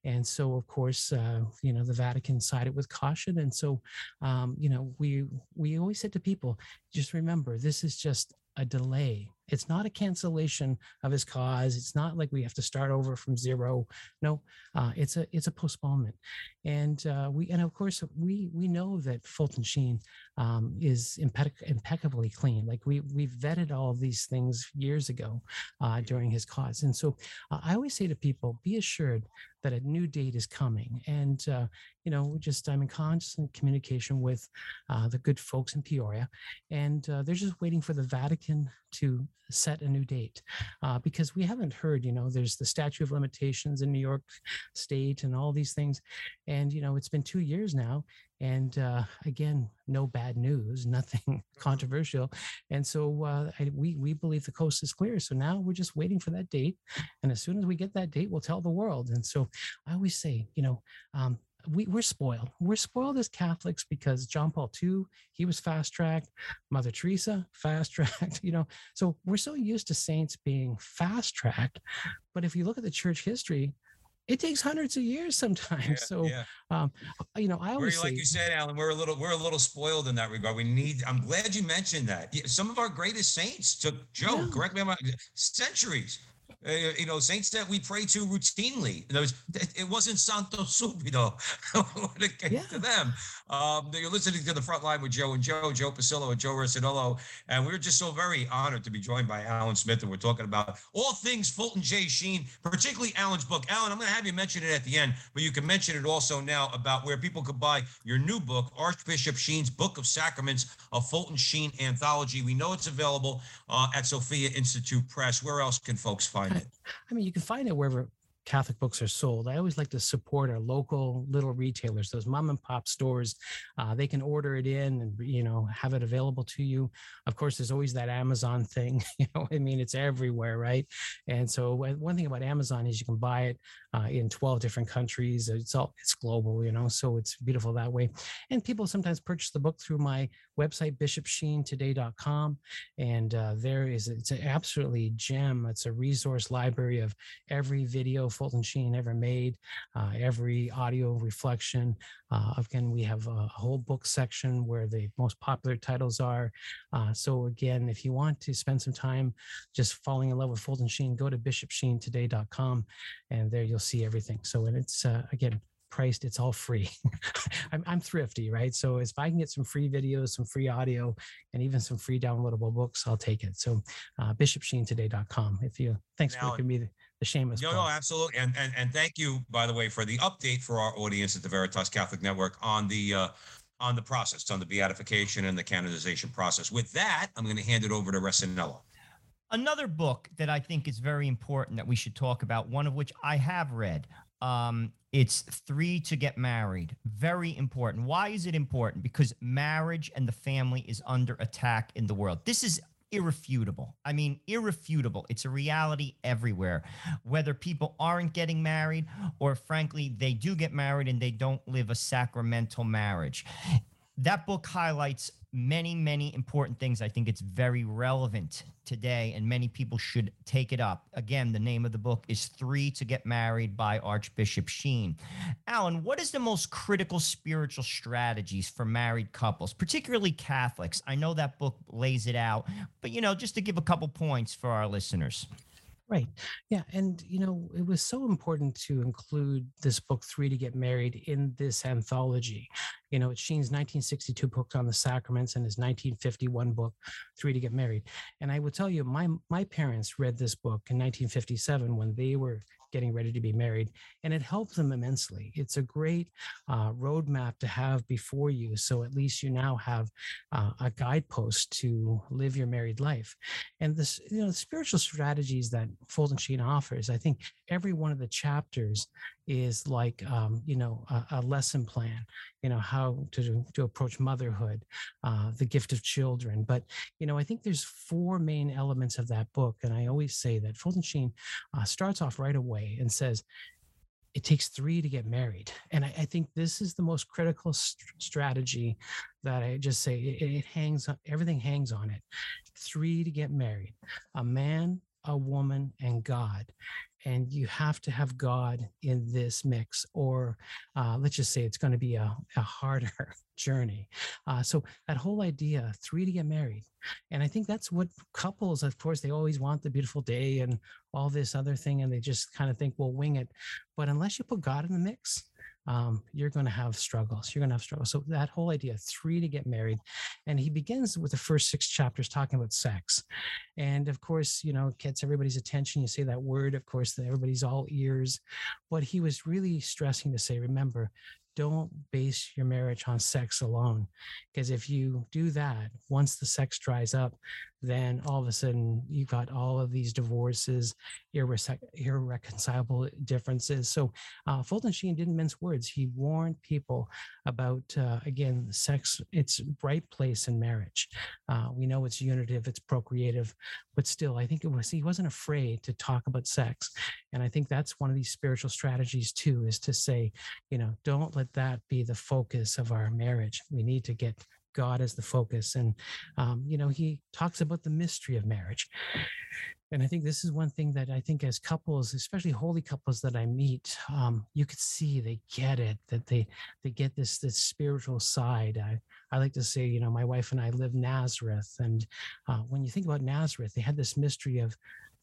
And so, of course, uh, you know, the Vatican sided with caution. And so, um, you know, we we always said to people, just remember, this is just a delay. It's not a cancellation of his cause. It's not like we have to start over from zero. No, uh, it's a it's a postponement. And uh, we and of course we we know that Fulton Sheen um, is impec- impeccably clean. Like we we vetted all of these things years ago uh, during his cause. And so uh, I always say to people, be assured that a new date is coming. And uh, you know, just I'm in constant communication with uh, the good folks in Peoria, and uh, they're just waiting for the Vatican to set a new date, uh, because we haven't heard. You know, there's the statute of limitations in New York State and all these things, and you know, it's been two years now, and uh, again, no bad news, nothing controversial, and so uh, I, we we believe the coast is clear. So now we're just waiting for that date, and as soon as we get that date, we'll tell the world. And so I always say, you know, um, we, we're spoiled. We're spoiled as Catholics because John Paul the Second, he was fast-tracked. Mother Teresa, fast-tracked, you know. So we're so used to saints being fast-tracked. But if you look at the church history, it takes hundreds of years sometimes. Yeah, so, yeah. Um, you know, I always we're, like say, you said, Alan, we're a little, we're a little spoiled in that regard. We need, I'm glad you mentioned that. Some of our greatest saints took, Joe, yeah. correct me if I'm wrong, centuries. Uh, you know, saints that we pray to routinely. It wasn't Santo Subito when it came yeah. to them. Um, you're listening to The Front Line with Joe and Joe, Joe Pacillo and Joe Rasinello. And we're just so very honored to be joined by Allan Smith. And we're talking about all things Fulton J. Sheen, particularly Allan's book. Alan, I'm going to have you mention it at the end, but you can mention it also now about where people could buy your new book, Archbishop Sheen's Book of Sacraments, a Fulton Sheen anthology. We know it's available uh, at Sophia Institute Press. Where else can folks find I, I mean, you can find it wherever Catholic books are sold. I always like to support our local little retailers, those mom and pop stores. Uh, they can order it in and, you know, have it available to you. Of course, there's always that Amazon thing. You know, I mean, it's everywhere, right? And so one thing about Amazon is you can buy it uh, in twelve different countries. It's all it's global, you know, so it's beautiful that way. And people sometimes purchase the book through my website, Bishop Sheen Today dot com. And uh, there is, it's an absolutely gem. It's a resource library of every video Fulton Sheen ever made, uh, every audio reflection. Uh, again, we have a whole book section where the most popular titles are. Uh, so again, if you want to spend some time just falling in love with Fulton Sheen, go to Bishop Sheen Today dot com, and there you'll see everything. So, and it's, uh, again, priced, it's all free. I'm, I'm thrifty, right? So if I can get some free videos, some free audio, and even some free downloadable books, I'll take it. So uh, Bishop Sheen Today dot com. If you, thanks now, for giving me the, the shameless. No, no, absolutely. And, and and thank you, by the way, for the update for our audience at the Veritas Catholic Network on the uh, on the process, on the beatification and the canonization process. With that, I'm going to hand it over to Rasinello. Another book that I think is very important that we should talk about, one of which I have read, um, it's Three to Get Married. Very important. Why is it important? Because marriage and the family is under attack in the world. This is irrefutable. I mean, irrefutable. It's a reality everywhere, whether people aren't getting married or, frankly, they do get married and they don't live a sacramental marriage. That book highlights many, many important things. I think it's very relevant today, and many people should take it up. Again, the name of the book is Three to Get Married by Archbishop Sheen. Alan, what is the most critical spiritual strategies for married couples, particularly Catholics? I know that book lays it out, but, you know, just to give a couple points for our listeners. Right. Yeah. And, you know, it was so important to include this book, Three to Get Married, in this anthology. You know, it's Sheen's nineteen sixty-two book on the sacraments and his nineteen fifty-one book, Three to Get Married. And I will tell you, my my parents read this book in nineteen fifty-seven when they were getting ready to be married, and it helped them immensely. It's a great uh, roadmap to have before you. So at least you now have uh, a guidepost to live your married life. And this, you know, the spiritual strategies that Fulton Sheen offers, I think every one of the chapters is like, um, you know, a, a lesson plan, you know, how to, to approach motherhood, uh, the gift of children. But, you know, I think there's four main elements of that book. And I always say that Fulton Sheen uh, starts off right away and says, it takes three to get married. And I, I think this is the most critical st- strategy that I just say, it, it hangs, everything hangs on it. Three to get married. A man, a woman, and God. And you have to have God in this mix, or uh, let's just say it's going to be a, a harder journey. Uh, so that whole idea, three to get married. And I think that's what couples, of course, they always want the beautiful day and all this other thing. And they just kind of think, we'll wing it. But unless you put God in the mix, um, you're going to have struggles. You're going to have struggles. So that whole idea, three to get married. And he begins with the first six chapters talking about sex. And of course, you know, it gets everybody's attention. You say that word, of course, that everybody's all ears. But he was really stressing to say, remember, don't base your marriage on sex alone, because if you do that, once the sex dries up, then all of a sudden you've got all of these divorces, irre- irreconcilable differences. So uh, Fulton Sheen didn't mince words. He warned people about, uh, again, sex, its right place in marriage. Uh, we know it's unitive, it's procreative, but still, I think it was, he wasn't afraid to talk about sex. And I think that's one of these spiritual strategies too, is to say, you know, don't let that be the focus of our marriage. We need to get God as the focus. And, um, you know, he talks about the mystery of marriage. And I think this is one thing that I think as couples, especially holy couples that I meet, um, you could see they get it, that they they get this this spiritual side. I, I like to say, you know, my wife and I live Nazareth. And uh, when you think about Nazareth, they had this mystery of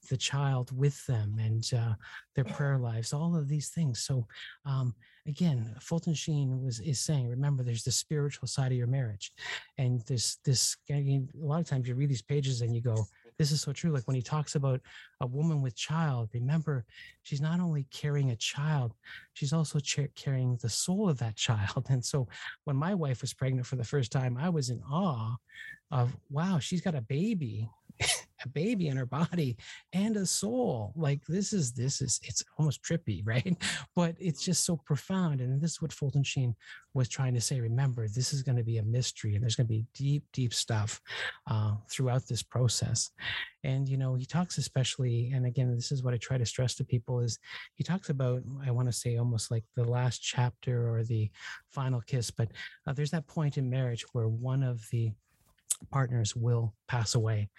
the child with them and uh, their prayer lives, all of these things. So um, again, Fulton Sheen was is saying, remember, there's the spiritual side of your marriage. And this, this I mean, a lot of times you read these pages and you go, this is so true. Like when he talks about a woman with child, remember, she's not only carrying a child, she's also ch- carrying the soul of that child. And so when my wife was pregnant for the first time, I was in awe of, wow, she's got a baby. A baby in her body and a soul. Like this is, this is, it's almost trippy, right? But it's just so profound. And this is what Fulton Sheen was trying to say. Remember, this is going to be a mystery and there's going to be deep, deep stuff uh, throughout this process. And, you know, he talks especially, and again, this is what I try to stress to people is he talks about, I want to say almost like the last chapter or the final kiss, but uh, there's that point in marriage where one of the partners will pass away.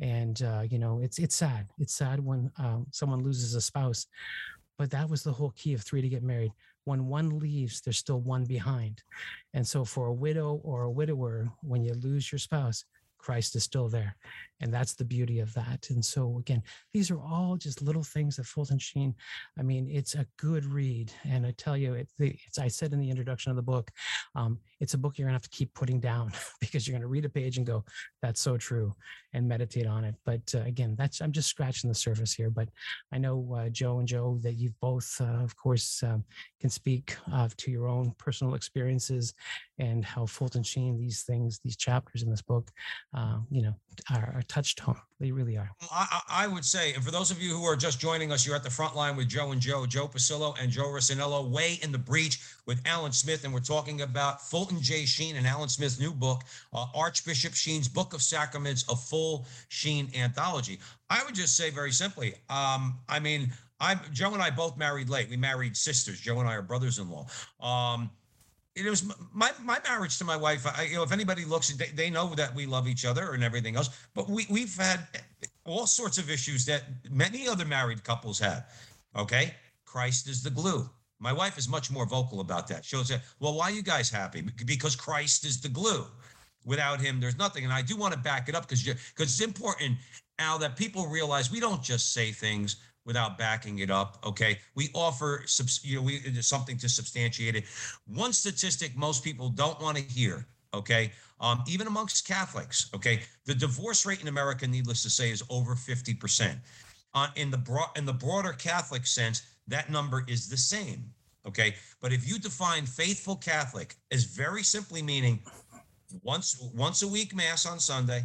And, uh, you know, it's, it's sad. It's sad when um, someone loses a spouse, but that was the whole key of three to get married. When one leaves, there's still one behind. And so for a widow or a widower, when you lose your spouse, Christ is still there. And that's the beauty of that. And so again, these are all just little things that Fulton Sheen, I mean, it's a good read. And I tell you, it, it's, I said in the introduction of the book, um, it's a book you're gonna have to keep putting down because you're gonna read a page and go, that's so true, and meditate on it. But uh, again, that's, I'm just scratching the surface here, but I know uh, Joe and Joe that you've both, uh, of course, um, can speak uh, to your own personal experiences and how Fulton Sheen, these things, these chapters in this book, Um, you know, are, are touched home. They really are. I, I would say, and for those of you who are just joining us, you're at the front line with Joe and Joe, Joe Pacillo and Joe Rasinello, way in the breach with Allan Smith. And we're talking about Fulton J. Sheen and Allan Smith's new book, uh, Archbishop Sheen's Book of Sacraments, a full Sheen anthology. I would just say very simply, um, I mean, I'm Joe and I both married late. We married sisters. Joe and I are brothers-in-law. Um, It was my my marriage to my wife. I, you know, if anybody looks, they, they know that we love each other and everything else. But we we've had all sorts of issues that many other married couples have. Okay, Christ is the glue. My wife is much more vocal about that. She'll say, "Well, why are you guys happy? Because Christ is the glue. Without him, there's nothing." And I do want to back it up because because it's important, Al, that people realize we don't just say things without backing it up, okay? We offer, you know, we something to substantiate it. One statistic most people don't want to hear, okay, um, even amongst Catholics, okay, the divorce rate in America, needless to say, is over fifty percent. Uh, in the broad, in the broader Catholic sense, that number is the same, okay? But if you define faithful Catholic as very simply meaning once once a week Mass on Sunday,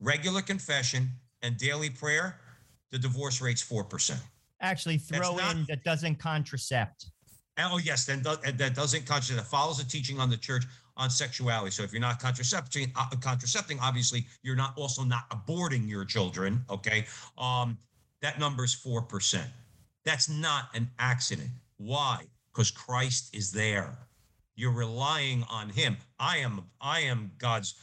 regular confession, and daily prayer, the divorce rate's four percent. Actually, throw not, in that doesn't contracept. Oh, yes, then do, that doesn't contracept. That follows the teaching on the church on sexuality. So if you're not contracepting, uh, contracepting, obviously, you're not also not aborting your children, okay? Um, that number's four percent. That's not an accident. Why? Because Christ is there. You're relying on him. I am, I am God's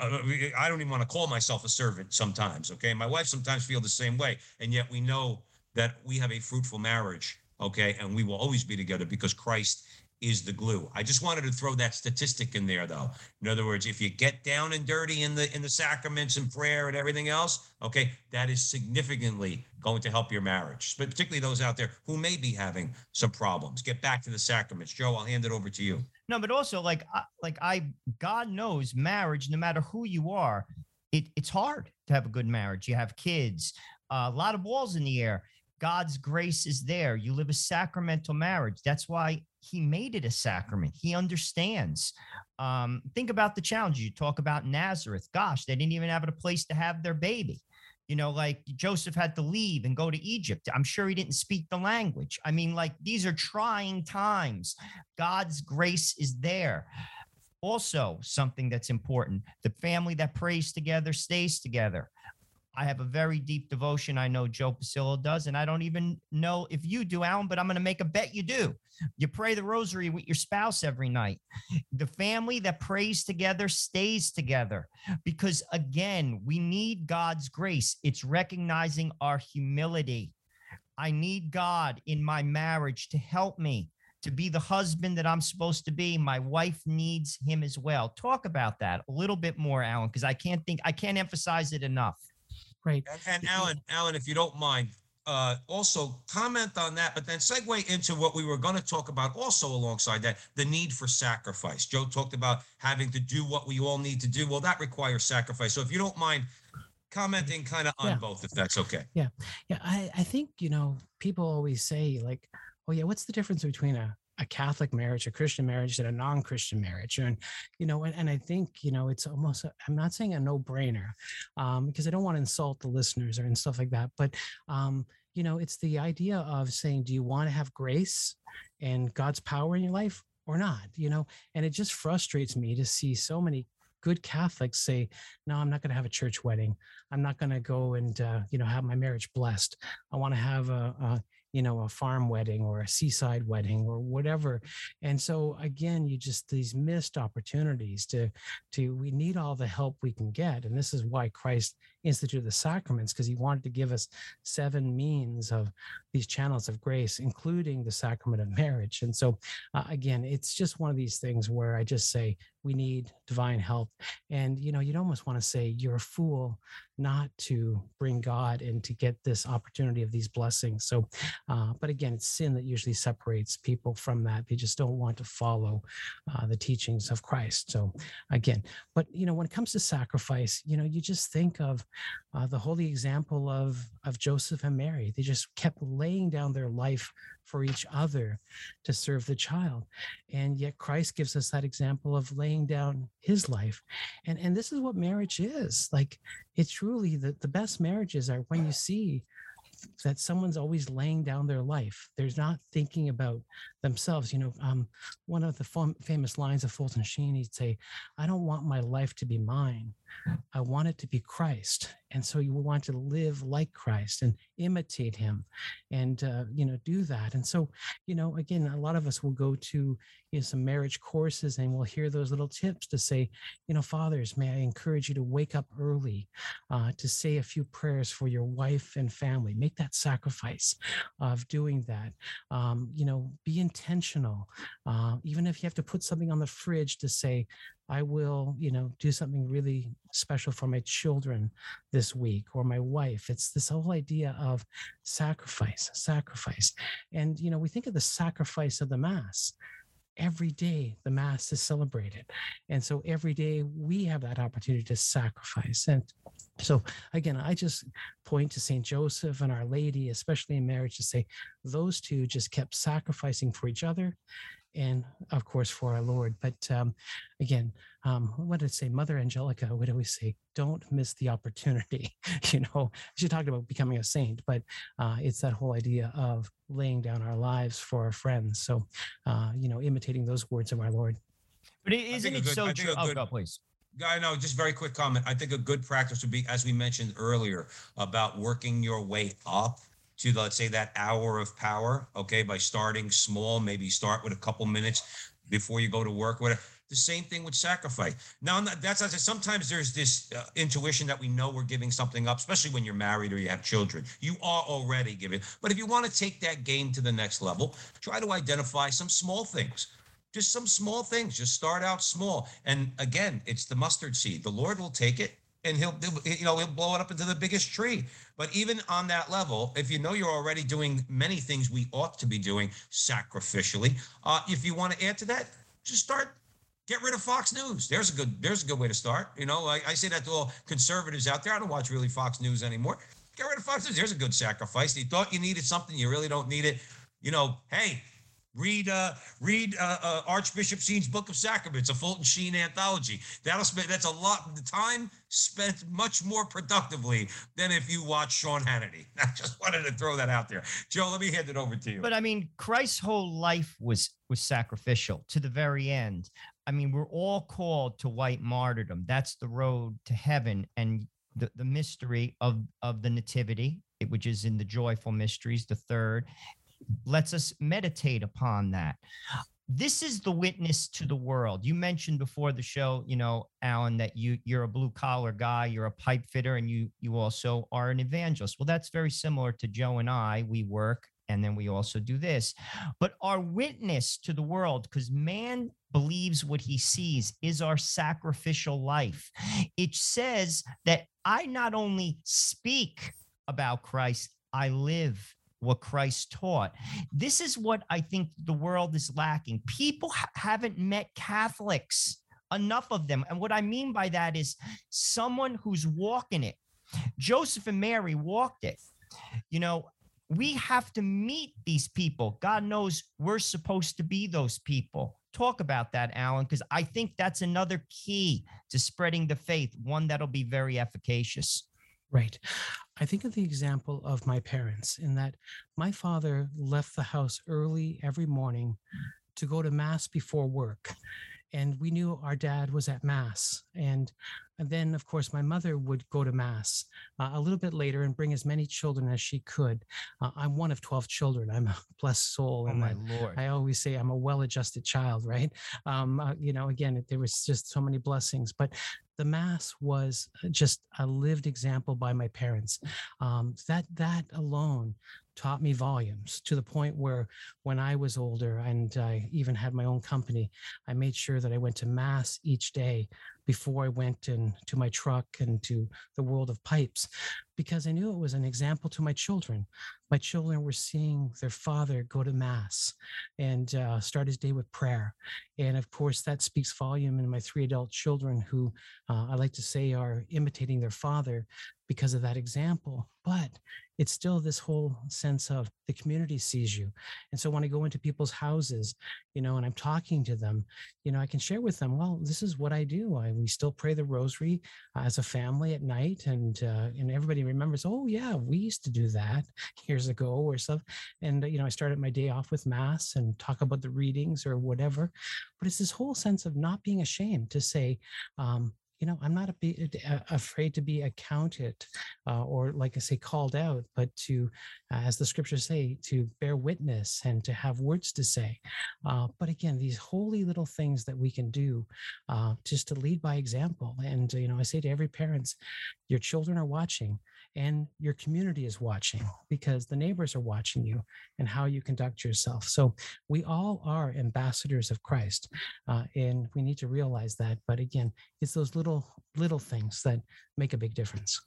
I don't even want to call myself a servant sometimes, okay? My wife sometimes feels the same way, and yet we know that we have a fruitful marriage, okay? And we will always be together because Christ is the glue. I just wanted to throw that statistic in there, though. In other words, if you get down and dirty in the in the sacraments and prayer and everything else, okay, that is significantly going to help your marriage, but particularly those out there who may be having some problems. Get back to the sacraments. Joe, I'll hand it over to you. No, but also, like, like I, God knows marriage, no matter who you are, it, it's hard to have a good marriage. You have kids, a lot of balls in the air. God's grace is there. You live a sacramental marriage. That's why he made it a sacrament. He understands. Um, think about the challenges. You talk about Nazareth. Gosh, they didn't even have a place to have their baby. You know, like Joseph had to leave and go to Egypt. I'm sure he didn't speak the language. I mean, like, these are trying times. God's grace is there. Also, something that's important, the family that prays together stays together. I have a very deep devotion. I know Joe Pacillo does, and I don't even know if you do, Allan, but I'm going to make a bet you do. You pray the rosary with your spouse every night. The family that prays together stays together because, again, we need God's grace. It's recognizing our humility. I need God in my marriage to help me to be the husband that I'm supposed to be. My wife needs him as well. Talk about that a little bit more, Allan, because I can't think, I can't emphasize it enough. Right. And, and Allan, Allan, if you don't mind, uh, also comment on that, but then segue into what we were going to talk about also alongside that, the need for sacrifice. Joe talked about having to do what we all need to do. Well, that requires sacrifice. So if you don't mind commenting kind of on yeah. both, if that's okay. Yeah. Yeah. I, I think, you know, people always say, like, oh, yeah, what's the difference between a a Catholic marriage, a Christian marriage, and a non-Christian marriage. And, you know, and, and I think, you know, it's almost, a, I'm not saying a no-brainer, um, because I don't want to insult the listeners or and stuff like that. But, um, you know, it's the idea of saying, do you want to have grace and God's power in your life or not? You know, and it just frustrates me to see so many good Catholics say, no, I'm not going to have a church wedding. I'm not going to go and, uh, you know, have my marriage blessed. I want to have a, a you know, a farm wedding or a seaside wedding or whatever. And so again, you just, these missed opportunities to, to, we need all the help we can get. And this is why Christ instituted the sacraments, because he wanted to give us seven means of these channels of grace, including the sacrament of marriage. And so uh, again, it's just one of these things where I just say, we need divine help. And, you know, you'd almost want to say you're a fool not to bring God and to get this opportunity of these blessings. So, uh, but again, it's sin that usually separates people from that. They just don't want to follow uh, the teachings of Christ. So again, but, you know, when it comes to sacrifice, you know, you just think of uh, the holy example of, of Joseph and Mary. They just kept laying down their life for each other to serve the child. And yet Christ gives us that example of laying down his life. And, and this is what marriage is. Like, it's truly the, the best marriages are when you see that someone's always laying down their life. They're not thinking about themselves. You know, um, one of the fam- famous lines of Fulton Sheen, he'd say, I don't want my life to be mine. I want it to be Christ. And so you want to live like Christ and imitate him and, uh, you know, do that. And so, you know, again, a lot of us will go to, you know, some marriage courses and we'll hear those little tips to say, you know, fathers, may I encourage you to wake up early, uh, to say a few prayers for your wife and family. Make that sacrifice of doing that. Um, you know, be intentional. Uh, even if you have to put something on the fridge to say, I will, you know, do something really special for my children this week or my wife. It's this whole idea of sacrifice, sacrifice. And, you know, we think of the sacrifice of the Mass. Every day the Mass is celebrated. And so every day we have that opportunity to sacrifice. And so again, I just point to Saint Joseph and Our Lady, especially in marriage, to say those two just kept sacrificing for each other. And of course, for our Lord. But um, again, um, what did I say? Mother Angelica would always say, don't miss the opportunity. You know, she talked about becoming a saint, but uh, it's that whole idea of laying down our lives for our friends. So, uh, you know, imitating those words of our Lord. But it isn't it good, so true? Oh, God, please. I know, just very quick comment. I think a good practice would be, as we mentioned earlier, about working your way up to, let's say, that hour of power, okay, by starting small, maybe start with a couple minutes before you go to work, whatever. The same thing with sacrifice. Now, that's as sometimes there's this uh, intuition that we know we're giving something up, especially when you're married or you have children. You are already giving. But if you want to take that game to the next level, try to identify some small things. Just some small things. Just start out small. And again, it's the mustard seed. The Lord will take it. And he'll, you know, he'll blow it up into the biggest tree. But even on that level, if you know you're already doing many things we ought to be doing sacrificially, uh, if you want to add to that, just start. Get rid of Fox News. There's a good. There's a good way to start. You know, I, I say that to all conservatives out there. I don't watch really Fox News anymore. Get rid of Fox News. There's a good sacrifice. You thought you needed something, you really don't need it. You know, hey. Read uh, read uh, uh, Archbishop Sheen's Book of Sacraments, a Fulton Sheen anthology. That'll spend, that's a lot of the time spent much more productively than if you watch Sean Hannity. I just wanted to throw that out there. Joe, let me hand it over to you. But I mean, Christ's whole life was was sacrificial to the very end. I mean, we're all called to white martyrdom. That's the road to heaven and the, the mystery of, of the Nativity, which is in the Joyful Mysteries, the third. Lets us meditate upon that. This is the witness to the world. You mentioned before the show, you know, Alan, that you, you're a blue collar guy, you're a pipe fitter, and you, you also are an evangelist. Well, that's very similar to Joe and I. We work, and then we also do this, but our witness to the world, because man believes what he sees, is our sacrificial life. It says that I not only speak about Christ, I live what Christ taught. This is what I think the world is lacking. People ha- haven't met Catholics, enough of them. And what I mean by that is someone who's walking it. Joseph and Mary walked it. You know, we have to meet these people. God knows we're supposed to be those people. Talk about that, Alan, because I think that's another key to spreading the faith, one that'll be very efficacious. Right. I think of the example of my parents in that my father left the house early every morning to go to mass before work. And we knew our dad was at mass. And then, of course, my mother would go to mass uh, a little bit later and bring as many children as she could. Uh, I'm one of twelve children. I'm a blessed soul. Oh, and my I, Lord. I always say I'm a well-adjusted child, right? Um, uh, you know, again, there was just so many blessings. But the mass was just a lived example by my parents. Um, that that alone taught me volumes, to the point where when I was older and I even had my own company, I made sure that I went to mass each day before I went in to my truck and to the world of pipes, because I knew it was an example to my children. My children were seeing their father go to mass and uh, start his day with prayer. And of course, that speaks volume in my three adult children who uh, I like to say are imitating their father because of that example. But it's still this whole sense of the community sees you. And so when I go into people's houses, you know, and I'm talking to them, you know, I can share with them, well, this is what I do. I, we still pray the rosary uh, as a family at night. And uh, and everybody remembers, oh, yeah, we used to do that years ago or stuff. And, you know, I started my day off with mass and talk about the readings or whatever. But it's this whole sense of not being ashamed to say, um, you know, I'm not a, a, afraid to be accounted uh, or, like I say, called out, but to, uh, as the scriptures say, to bear witness and to have words to say. Uh, but again, these holy little things that we can do uh, just to lead by example. And, you know, I say to every parent, your children are watching and your community is watching, because the neighbors are watching you and how you conduct yourself. So we all are ambassadors of Christ, uh, and we need to realize that. But again, it's those little Little, little things that make a big difference.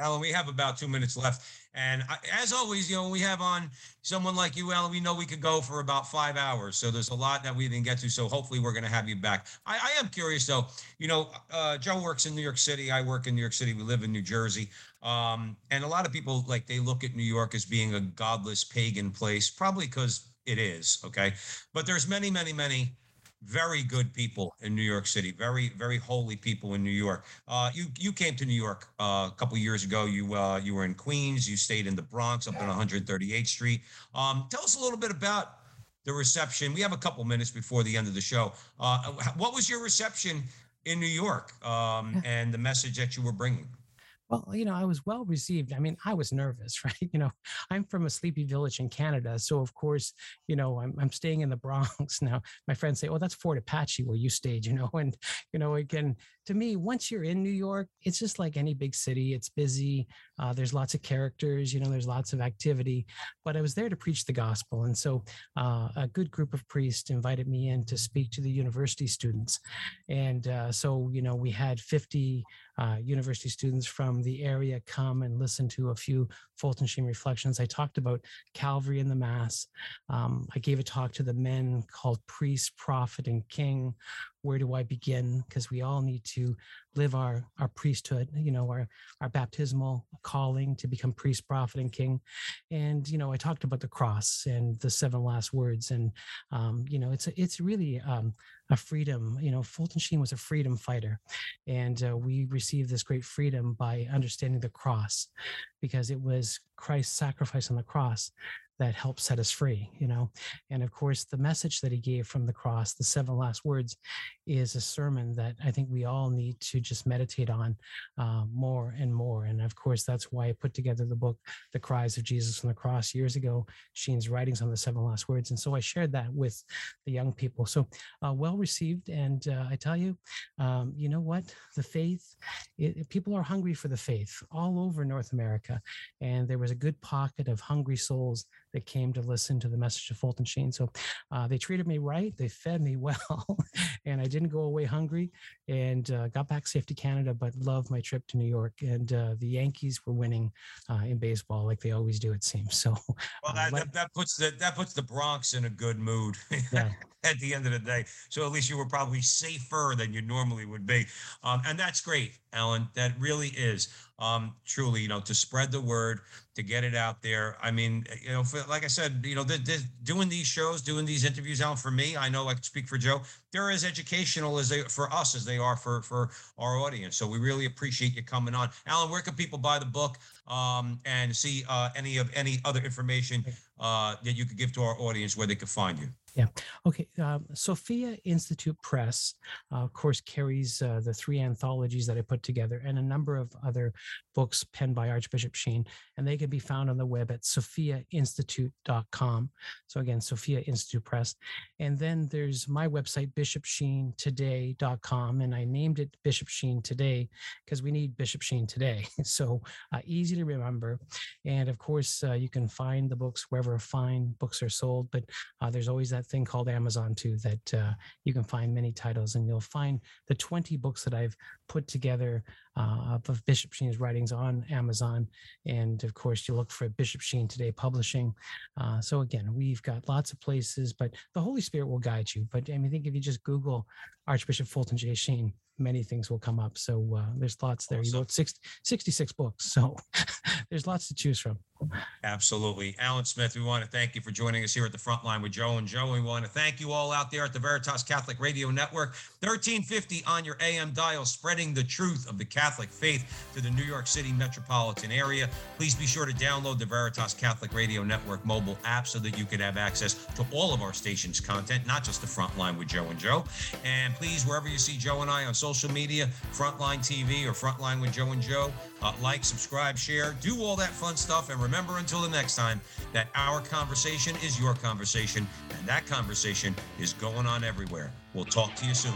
Alan, we have about two minutes left. And I, as always, you know, we have on someone like you, Alan. We know we could go for about five hours. So there's a lot that we didn't get to. So hopefully we're going to have you back. I, I am curious, though. You know, uh, Joe works in New York City. I work in New York City. We live in New Jersey. Um, and a lot of people, like, they look at New York as being a godless pagan place, probably because it is. Okay. But there's many, many, many very good people in New York City, very, very holy people in New York. Uh, you you came to New York uh, a couple of years ago. You uh, you were in Queens. You stayed in the Bronx up on one thirty-eighth Street. Um, tell us a little bit about the reception. We have a couple minutes before the end of the show. Uh, what was your reception in New York um, and the message that you were bringing? Well, you know, I was well received. I mean, I was nervous, right? You know, I'm from a sleepy village in Canada. So, of course, you know, I'm, I'm staying in the Bronx now. My friends say, oh, that's Fort Apache where you stayed, you know. And, you know, again, to me, once you're in New York, it's just like any big city. It's busy. Uh, there's lots of characters, you know, there's lots of activity. But I was there to preach the gospel. And so uh, a good group of priests invited me in to speak to the university students. And uh, so, you know, we had fifty uh, university students from the area come and listen to a few Fulton Sheen reflections. I talked about Calvary and the Mass. Um, I gave a talk to the men called Priest, Prophet, and King. Where do I begin? Because we all need to live our, our priesthood, you know, our, our baptismal calling to become priest, prophet, and king. And, you know, I talked about the cross and the seven last words. And, um, you know, it's a, it's really um, a freedom. You know, Fulton Sheen was a freedom fighter. And uh, we received this great freedom by understanding the cross, because it was Christ's sacrifice on the cross that helped set us free, you know. And of course, the message that he gave from the cross, the seven last words, is a sermon that I think we all need to just meditate on uh, more and more. And of course, that's why I put together the book, The Cries of Jesus on the Cross, years ago, Sheen's writings on the seven last words. And so I shared that with the young people. So uh, well received. And uh, I tell you, um, you know what? The faith, it, people are hungry for the faith all over North America. And there was a good pocket of hungry souls that came to listen to the message of Fulton Sheen. So uh, they treated me right. They fed me well, and I didn't go away hungry, and uh, got back safe to Canada, but loved my trip to New York. And uh, the Yankees were winning uh, in baseball, like they always do, it seems. So well, that, uh, that, that puts the, that puts the Bronx in a good mood, yeah. At the end of the day. So at least you were probably safer than you normally would be. Um, and that's great, Allan. That really is. Um, truly, you know, to spread the word, to get it out there. I mean, you know, for, like I said, you know, th- th- doing these shows, doing these interviews, Allan, for me, I know I can speak for Joe, they're as educational as they for us as they are for, for our audience. So we really appreciate you coming on. Allan, where can people buy the book um, and see uh, any of any other information uh, that you could give to our audience, where they could find you? Yeah. Okay. Um, Sophia Institute Press, uh, of course, carries uh, the three anthologies that I put together and a number of other books penned by Archbishop Sheen, and they can be found on the web at Sophia Institute dot com. So again, Sophia Institute Press. And then there's my website, Bishop Sheen Today dot com, and I named it Bishop Sheen Today because we need Bishop Sheen today. So uh, easy to remember. And of course, uh, you can find the books wherever fine books are sold, but uh, there's always that thing called Amazon too, that uh, you can find many titles, and you'll find the twenty books that I've put together uh, of Bishop Sheen's writings on Amazon. And of course, you look for Bishop Sheen Today Publishing. Uh, so again, we've got lots of places, but the Holy Spirit will guide you. But I mean, I think if you just Google Archbishop Fulton J. Sheen, many things will come up. So uh, there's lots there. Awesome. You wrote sixty, sixty-six books. So there's lots to choose from. Absolutely. Allan Smith, we want to thank you for joining us here at the Frontline with Joe and Joe. We want to thank you all out there at the Veritas Catholic Radio Network, thirteen fifty on your A M dial, spreading the truth of the Catholic faith to the New York City metropolitan area. Please be sure to download the Veritas Catholic Radio Network mobile app so that you can have access to all of our station's content, not just the Frontline with Joe and Joe. And please, wherever you see Joe and I on social media, Frontline T V or Frontline with Joe and Joe, uh, like, subscribe, share, do all that fun stuff, and remember, Remember until the next time that our conversation is your conversation, and that conversation is going on everywhere. We'll talk to you soon.